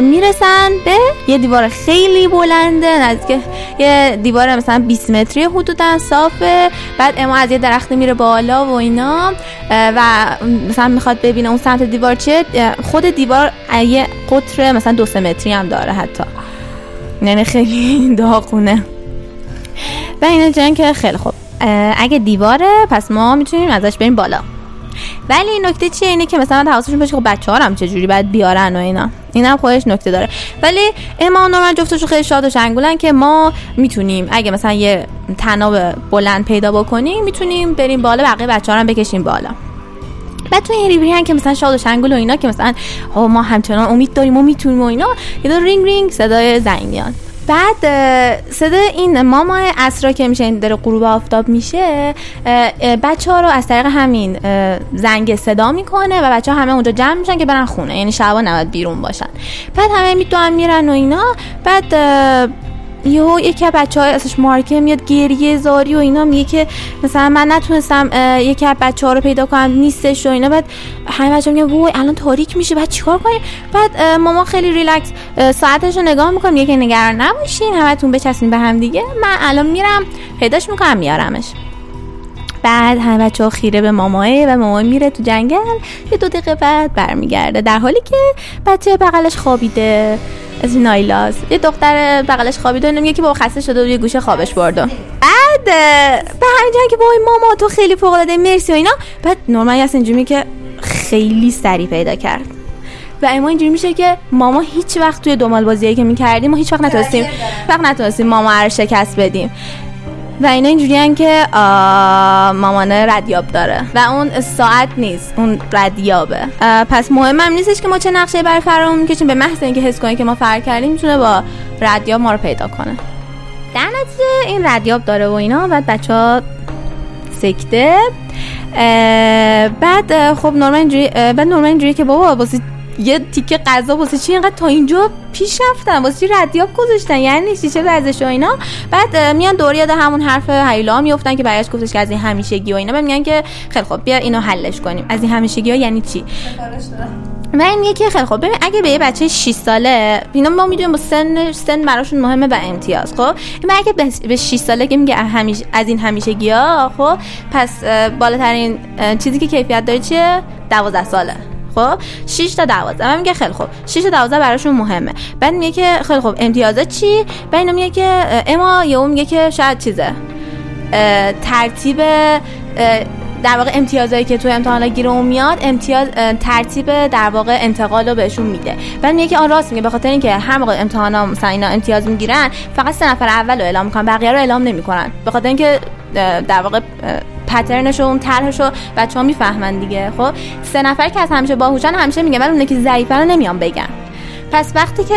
میرسن به یه دیوار خیلی بلنده نزدیک یه دیوار مثلا 20 متری حدوداً صافه. بعد اما از یه درخت میره بالا و اینا و مثلا میخواد ببینه اون سمت دیوار چیه. خود دیوار یه قطر مثلا 2-3 متری هم داره حتی، یعنی خیلی داغونه و اینا جنگ. خیلی خوب اگه دیواره پس ما میتونیم ازش بریم بالا. ولی این نکته چیه؟ اینه که مثلا حواسشون باشه که بچه‌ها هم چه جوری باید بیارن و اینا. اینم خودش نکته داره. ولی اما اونم جفتشون خیلی شاد و شنگولن که ما میتونیم اگه مثلا یه تناب بلند پیدا بکنیم میتونیم بریم بالا، بقیه بچه‌ها هم بکشیم بالا. بعد تو این ریبریان که مثلا شاد و شنگول و اینا که مثلا ما همچنان امید داریم و میتونیم و اینا، یه دور رینگ رینگ صدای زنگ میاد. بعد صدای این ماما اسرا که میشه این داره غروب آفتاب میشه، بچه‌ها رو از طریق همین زنگ صدا میکنه و بچه‌ها همه اونجا جمع میشن که برن خونه، یعنی شبا نباید بیرون باشن. بعد همه میدونن میرن و اینا. بعد یهو یکی از بچه‌ها اسمش مارکه میاد گریه زاری و اینا، میگه که مثلا من نتونستم یکی از بچه‌ها رو پیدا کنم، نیستش و اینا. بعد همه بچه‌ها میگن وای الان تاریک میشه، بعد چیکار کنیم؟ بعد مامان خیلی ریلکس ساعتش رو نگاه میکنه، میگه که نگران نباشین، همتون بچسبین به هم دیگه، من الان میرم پیداش میکنم میارمش. بعد همه بچه‌ها خیره به مامایه و مامان میره تو جنگل، یه 2 دقیقه بعد برمیگرده در حالی که بچه بغلش خوابیده. از نایلاس یه دختر بغلش خوابیده، نمیگه که بابا خسته شده و یه گوشه خوابش برده. بعد به همینجوری که وای ماما تو خیلی فوق العاده مرسی و اینا. بعد نورمالی هست اینجوری که خیلی سریع پیدا کرد و اما اینجوری میشه که ماما هیچ وقت توی دنبال بازیایی که می‌کردیم ما هیچ وقت نتونستیم ماما رو شکست بدیم و اینا. اینجوریان که مامانه ردیاب داره و اون ساعت نیست، اون ردیابه. پس مهم هم نیستش که ما چه نقشه برای فرامون میکشیم، به محض اینکه حس کنیم که ما فرار کردیم میتونه با ردیاب ما رو پیدا کنه. در نتیجه این ردیاب داره و اینا. بعد بچه‌ها سکته. بعد خب نورمن اینجوری که بابا واسه یه تیکه غذا واسه چی اینقدر تا اینجا پیش رفتن، واسه چی ردیاب گذاشتن، یعنی چی، چه ورزشی و اینا. بعد میان دور یاد همون حرف هیلا میافتن که برایش گفتش که از این همیشگی و اینا. بعد میگن که خیلی خب بیا اینو حلش کنیم، از این همیشگی‌ها یعنی چی. من میگه که خیلی خب ببین اگه به یه بچه 6 ساله، اینا ما میدونیم با سن براشون مهمه و امتیاز، خب من اگه به 6 ساله که میگه از این همیشگی‌ها، خب پس بالاترین چیزی که کیفیت داره چیه؟ 12 ساله. خب 6 تا 12 من میگه خیلی خوب 6 تا 12 براشون مهمه. بعد میگه که خیلی خوب امتیازات چی؟ بعد اینا میگه که اما یهو میگه که شاید چیزه ترتیب در واقع امتیازایی که تو امتحانا گیرمون میاد، امتیاز ترتیب در واقع انتقالو بهشون میده. بعد میگه که آن راست میگه، به خاطر اینکه هر موقع امتحانا مثلا اینا امتیاز میگیرن فقط 3 نفر اولو اعلام میکنن، بقیه رو اعلام نمیکنن، به خاطر اینکه در واقع پترنش و اون طرحش رو بچه‌ها میفهمن دیگه. خب 3 نفر که از همیشه باهوشن همیشه میگن، ولی اونایی که ضعیفن رو نمیان بگن. پس وقتی که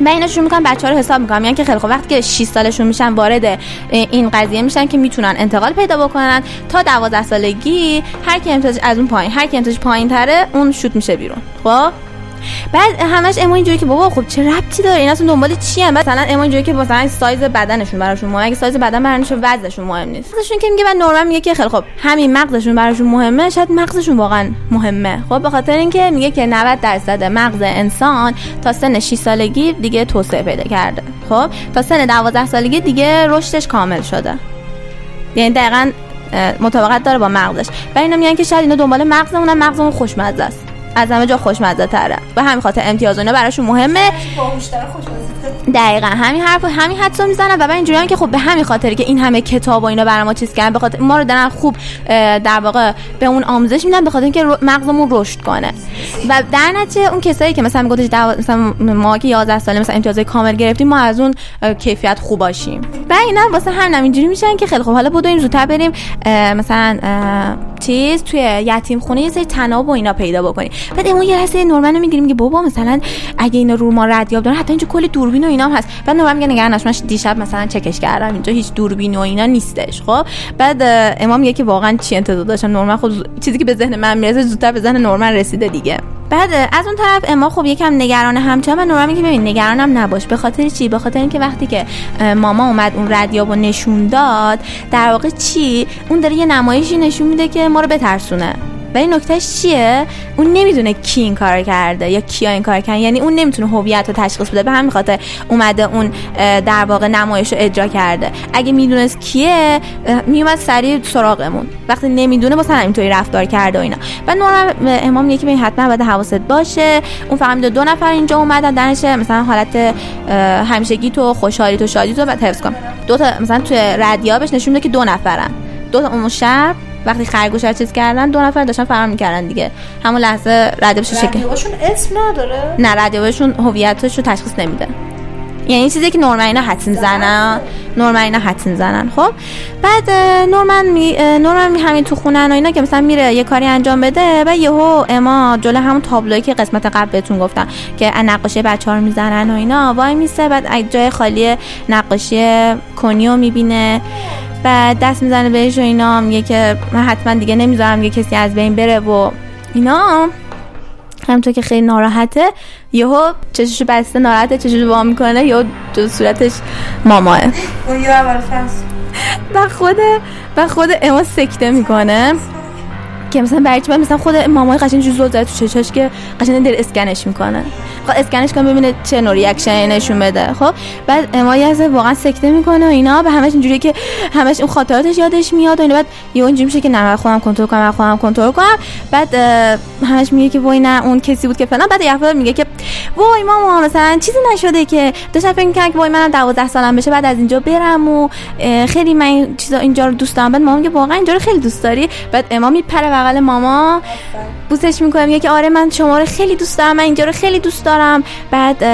من اینا شروع میکنم بچه‌ها رو حساب میکنم، میگن که خیلی خب وقتی که 6 سالشون میشن وارد این قضیه میشن که میتونن انتقال پیدا بکنن. تا 12 سالگی هر کی امتیاز از اون پایین، هر کی امتیاز پایین‌تره اون شوت میشه بیرون. خب بعد همش اما اینجوری که بابا خب چه ربطی داره اینا اصلا دنبال چی ان. مثلا اما اینجوری که مثلا سایز بدنشون براشون مهمه، اگه سایز بدن براشون وزنشون مهم نیست. مغزشون که میگه و نورمن میگه که خیلی خب همین مغزشون براشون مهمه، شاید مغزشون واقعا مهمه. خب به خاطر اینکه میگه که 90% مغز انسان تا سن 6 سالگی دیگه توسعه پیدا کرده. خب تا سن 12 سالگی دیگه رشدش کامل شده، یعنی دقیقاً مطابقت داره با مغزش. و اینا میگن که شاید اینا دنبال مغزمونن، مغزمون خوشمزه است، از همه جا خوشمزه تره، به همین خاطر امتیاز اینا براشون مهمه، دقیقاً همین حرف و همین حدسو میزنن. و بعد اینجوریه که خب به همین خاطر که این همه کتاب و اینا برام چیز کردن، به خاطر ما رو دارن خوب در واقع به اون آموزش میدن، به خاطر اینکه مغزمون رشد کنه. و در نتیجه اون کسایی که مثلا میگفتش مثلا ما که 11 ساله مثلا امتیاز کامل گرفتیم، ما از اون کیفیت خوب باشیم. و اینا واسه همین اینجوری میشن که خیلی خب حالا بدو این زودتر بریم مثلا چیز توی یتیم خونه یه سری تناب و اینا پیدا بکنیم. بعد اون یه حسه نورمنو میگیریم که بابا مثلا اگه اینا رو ما ردیاب دارن، حتی اینجا کلی دوربین و اینا هم هست. بعد نورمن میگه نگران نباش، من دیشب مثلا چکش کردم اینجا هیچ دوربین و اینا نیستش. خب بعد امام میگه که واقعا چی انتظار داشتم، نورمن خب چیزی که به ذهن من میرسه زودتر به ذهن نورمن رسیده دیگه. بعد از اون طرف اما خب یکم نگران همچنان. من نورمن میگه ببین نگرانم نباش، به خاطر چی؟ به خاطر اینکه وقتی که ماما اومد اون ردیابو نشون داد، در واقع چی اون داره یه نمایشی نشون میده که ما رو بترسونه. ولی نکتهش چیه؟ اون نمیدونه کی این کار کرده یا کیا این کار کردن، یعنی اون نمیتونه هویت رو تشخیص بده، به همین خاطر اومده اون در واقع نمایش رو اجرا کرده. اگه میدونست کیه میومد سریع سراغمون، وقتی نمیدونه مثلا اینطوری رفتار کرده و اینا. بعد نورا امام میگه که حتما باید حواست باشه. اون فهمیده دو نفر اینجا اومدن، درنشه مثلا حالت همیشگی تو، خوشحالی تو، شادی تو بعد حفظ کن. دو تا مثلا تو ردیابش نشون میده که دو نفرن. دو تا اون شب وقتی خرگوش رو چیز کردن دو نفر داشتن فرار می‌کردن دیگه، همون لحظه ردیابش شکل. ردیابشون اسم نداره؟ نه، ردیابشون هویتش رو تشخیص نمیده. یعنی چیزی که نورمن اینا حدس می‌زنن. خب بعد نورمن همین تو خونه‌ن و اینا که مثلا میره یه کاری انجام بده، بعد یهو اما جلو همون تابلویی که قسمت قبل بهتون گفتم که نقاشی بچه‌ها رو میزنن و اینا وای میسه، بعد جای خالی نقاشی کنیو میبینه، بعد دست میزنه بهش و اینا، میگه که من حتما دیگه نمیذارم یه کسی از بین بره و اینا. همونطور که خیلی ناراحته یهو چششو بسته، ناراحته چششو وا میکنه، یهو تو صورتش ماماه اون یهو اول فصل با خود اما سکته میکنه که مثلا برای چی، مثلا خود مامای قشنگ جو زل زده تو چشاش که قشنگ دل اسکنش میکنه، خب اسکنش کنه ببینه چه نوع ریاکشنی نشون بده. خب بعد امای از واقعا سکته میکنه و اینا، به همش اینجوریه که همش اون خاطراتش یادش میاد و اینا. بعد یه اونجوری میشه که نه خودم کنترل کنم. بعد همش میگه که وای نه اون کسی بود که فلان. بعد یهو میگه که وای مامان مثلا چیزی نشده که داشتم فکر می‌کردم که وای منم 12 سالم بشه بعد از اینجا برم و خیلی من چیزا اینجا رو دوست دارم. بعد مامان میگه واقعا اینجا رو خیلی دوست داری؟ بعد امام میپره بغل ماما بوسش میکنه، میگه که آره من شما رو خیلی دوست دارم، من اینجا رو خیلی دوست دارم. بعد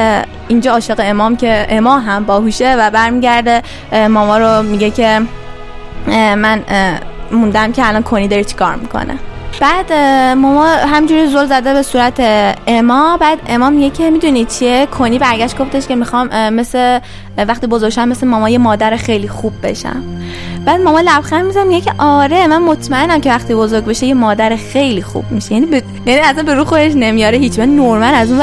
اینجا عاشق امام که اما هم باهوشه و برمیگرده ماما رو میگه که من موندم که الان کنی داره چیکار میکنه. بعد ماما همجوری زل زده به صورت اما. بعد اما میگه که میدونی چیه، کنی برگشت گفتش که میخوام مثل وقتی بزرگشم مثل ماما یه مادر خیلی خوب بشم. بعد ماما لبخند میزنه میگه که آره من مطمئنم که وقتی بزرگ بشه یه مادر خیلی خوب میشه. یعنی اصلا به رو خودش نمیاره هیچ. من نورمن از اون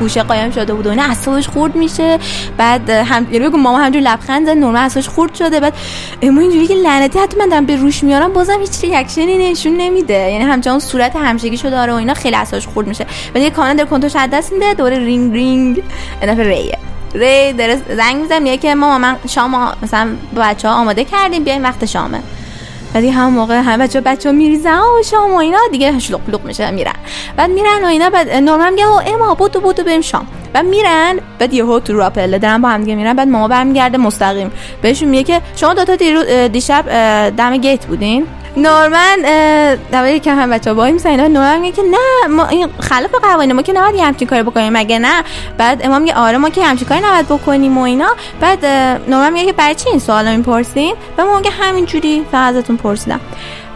گوشه قایم شده بود و نه اعصابش خورد میشه. بعد هم یعنی ماما همجوری لبخند زد، نورمن اعصابش خورد شده. بعد اما اینجوری که لعنتی حتی من دارم به روش میارم بازم هیچ ریاکشنی نشون نمیده، یعنی همچنان صورت همشگیشو داره و اینا، خیلی اعصابش خورد میشه. بعد یه کانال در کنترلش از دست میده، دوره رینگ اضافه ری درست زنگ میزنم میگه که مامان من شام مثلا بچه‌ها آماده کردیم بیاین وقت شامه. بعد همون موقع همه بچه‌ها میریزن و شام و اینا دیگه شلوغ پلوغ میشه میرن. بعد میرن و اینا. بعد نورمن میگه اما بودو بریم شام. بعد میرن. بعد یهو تو راپله دارن با هم دیگه میرن. بعد ماما برمیگرده مستقیم بهشون میگه که شما دو تا دیشب دم گیت بودین. نورمن دوباره که هم بچه‌ها وای میسن اینا. نورمن میگه که نه ما این خلاف قوانین، ما که نباید همچین کاری بکنیم مگه نه. بعد امام میگه آره ما که همچین کاری نباید بکنیم و اینا. بعد نورمن میگه که برای چی این سوالا میپرسین؟ بعد ما میگه همینجوری فقط ازتون پرسیدم.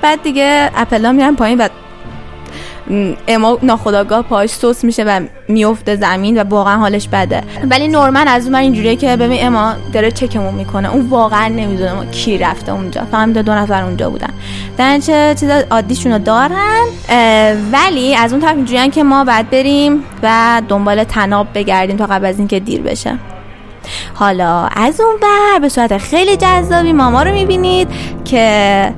بعد دیگه اپلا میرن پایین. بعد اما ناخودآگاه پاش سوس میشه و میفته زمین و واقعا حالش بده. ولی نورمن از اون اینجوریه که ببین اما داره چکمون میکنه، اون واقعا نمیدونه ما کی رفته اونجا، فهمیده دو نفر اونجا بودن در چه چیزا عادیشونو دارن. ولی از اون طرف اینجوریه که ما باید بریم و دنبال طناب بگردیم تا قبل از اینکه دیر بشه. حالا از اون بر به صورت خیلی جذابی ماما رو میبینید که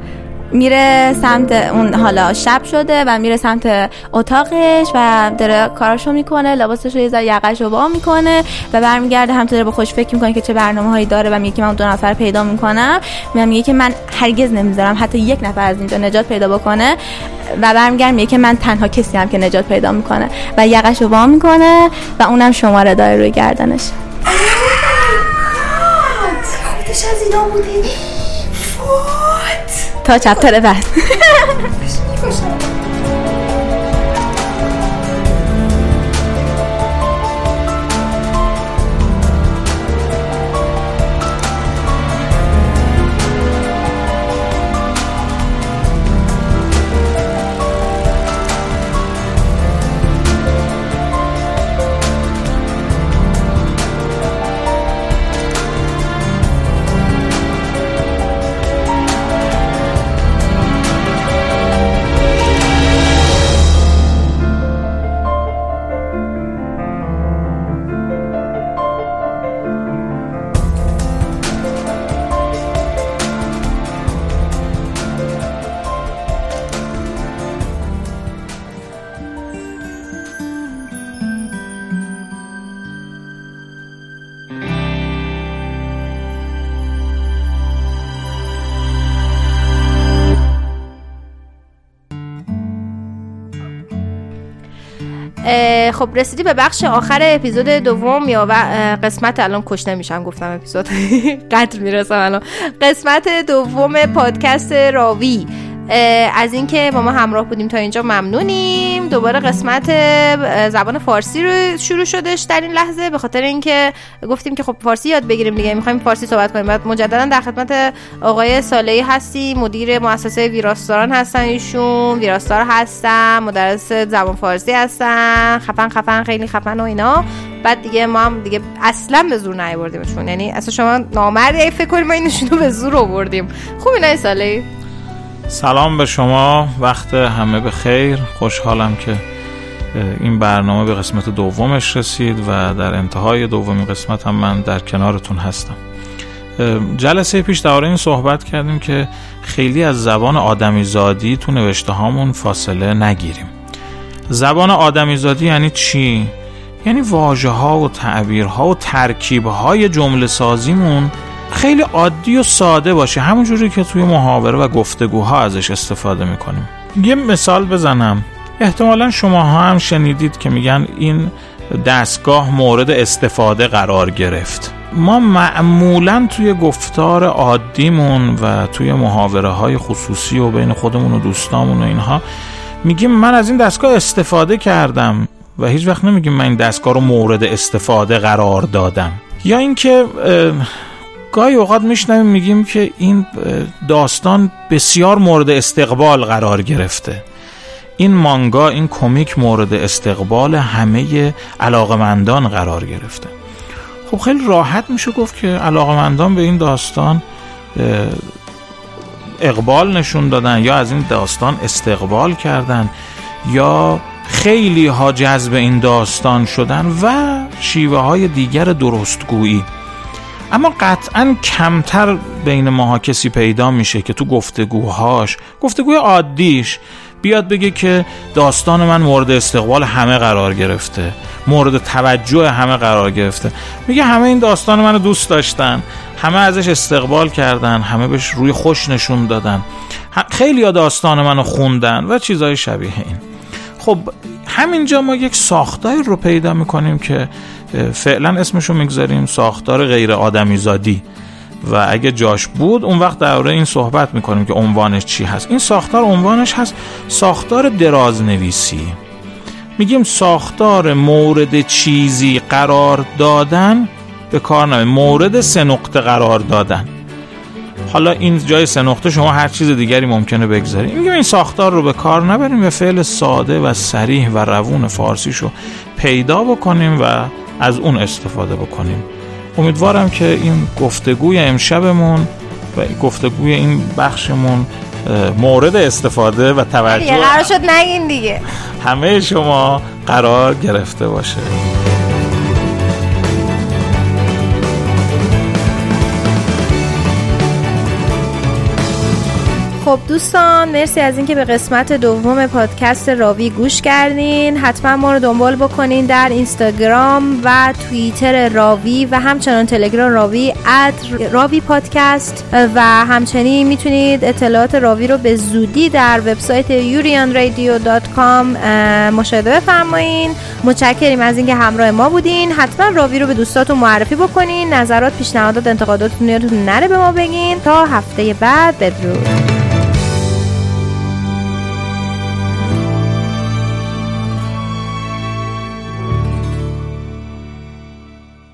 میره سمت اون، حالا شب شده و میره سمت اتاقش و داره کاراشو میکنه، لباسشو یه ذره یقهشو وا میکنه و برمیگرده. هم داره با خوش فکر میکنه که چه برنامه‌هایی داره و میگه که من دو نفر پیدا میکنم. میگه که من هرگز نمیذارم حتی یک نفر از اینجا نجات پیدا بکنه و برمیگرده میگه که من تنها کسی ام که نجات پیدا میکنه و یقهشو وا میکنه و اونم شماره داره روی گردنش. خودش از اینا بوده. تا چپتر بعد. خب رسیدی به بخش آخر اپیزود دوم یا قسمت الان کش نمیشم گفتم اپیزود قدر میرسم الان قسمت دوم پادکست راوی. از اینکه با ما همراه بودیم تا اینجا ممنونیم. دوباره قسمت زبان فارسی رو شروع شدش در این لحظه به خاطر اینکه گفتیم که خب فارسی یاد بگیریم دیگه، میخوایم فارسی صحبت کنیم. بعد مجددا در خدمت آقای صالحی هستیم، مدیر مؤسسه ویراستاران هستن، ایشون ویراستار هستن، مدرس زبان فارسی هستن، خفن خیلی خفن و اینا. بعد دیگه ما هم دیگه اصلا به زور نیاوردیمشون، یعنی اصلا شما نامردی فکر کنید ما اینشون رو به زور آوردیم. خوب اینا صالحی سلام به شما، وقت همه به خیر. خوشحالم که این برنامه به قسمت دومش رسید و در انتهای دومی قسمت هم من در کنارتون هستم. جلسه پیش درباره این صحبت کردیم که خیلی از زبان آدمیزادی تو نوشته هامون فاصله نگیریم. زبان آدمیزادی یعنی چی؟ یعنی واژه ها و تعبیرها و ترکیب های جمله سازیمون خیلی عادی و ساده باشه، همونجوری که توی محاوره و گفتگوها ازش استفاده میکنیم. یه مثال بزنم، احتمالاً شماها هم شنیدید که میگن این دستگاه مورد استفاده قرار گرفت. ما معمولاً توی گفتار عادیمون و توی محاوره های خصوصی و بین خودمون و دوستامون و اینها میگیم من از این دستگاه استفاده کردم و هیچ وقت نمیگیم من این دستگاه رو مورد استفاده قرار دادم. یا اینکه گاهی اوقات میشنویم میگیم که این داستان بسیار مورد استقبال قرار گرفته، این مانگا، این کمیک مورد استقبال همه علاقه‌مندان قرار گرفته. خب خیلی راحت میشه گفت که علاقه‌مندان به این داستان اقبال نشون دادن یا از این داستان استقبال کردن یا خیلی ها جذب این داستان شدن و شیوه های دیگر درستگویی. اما قطعا کمتر بین ماها کسی پیدا میشه که تو گفتگوهاش، گفتگوی عادیش، بیاد بگه که داستان من مورد استقبال همه قرار گرفته، مورد توجه همه قرار گرفته. میگه همه این داستان منو دوست داشتن، همه ازش استقبال کردن، همه بهش روی خوش نشون دادن، خیلی ها داستان منو خوندن و چیزای شبیه این. خب همینجا ما یک ساختاری رو پیدا میکنیم که فعلا اسمشو میگذاریم ساختار غیر آدمیزادی و اگه جاش بود اون وقت درباره این صحبت میکنیم که عنوانش چی هست. این ساختار عنوانش هست ساختار درازنویسی. میگیم ساختار مورد چیزی قرار دادن به کار نمی‌بریم، مورد سه نقطه قرار دادن. حالا این جای سه نقطه شما هر چیز دیگری ممکنه بگذاریم. میگیم این ساختار رو به کار نبریم و فعل ساده و صریح و روون فارسیشو پیدا بکنیم و از اون استفاده بکنیم. امیدوارم که این گفتگوی امشبمون و گفتگوی این بخشمون مورد استفاده و توجه قرار شد نگین دیگه همه شما قرار گرفته باشه. خب دوستان مرسی از اینکه به قسمت دوم پادکست راوی گوش کردین. حتما ما رو دنبال بکنین در اینستاگرام و توییتر راوی و همچنین تلگرام راوی @raavipodcast و همچنین میتونید اطلاعات راوی رو به زودی در وبسایت urianradio.com مشاهده بفرمایین. متشکریم از اینکه همراه ما بودین. حتما راوی رو به دوستاتون معرفی بکنین. نظرات، پیشنهادات، انتقاداتتون رو نره به ما بگین. تا هفته بعد بدرود.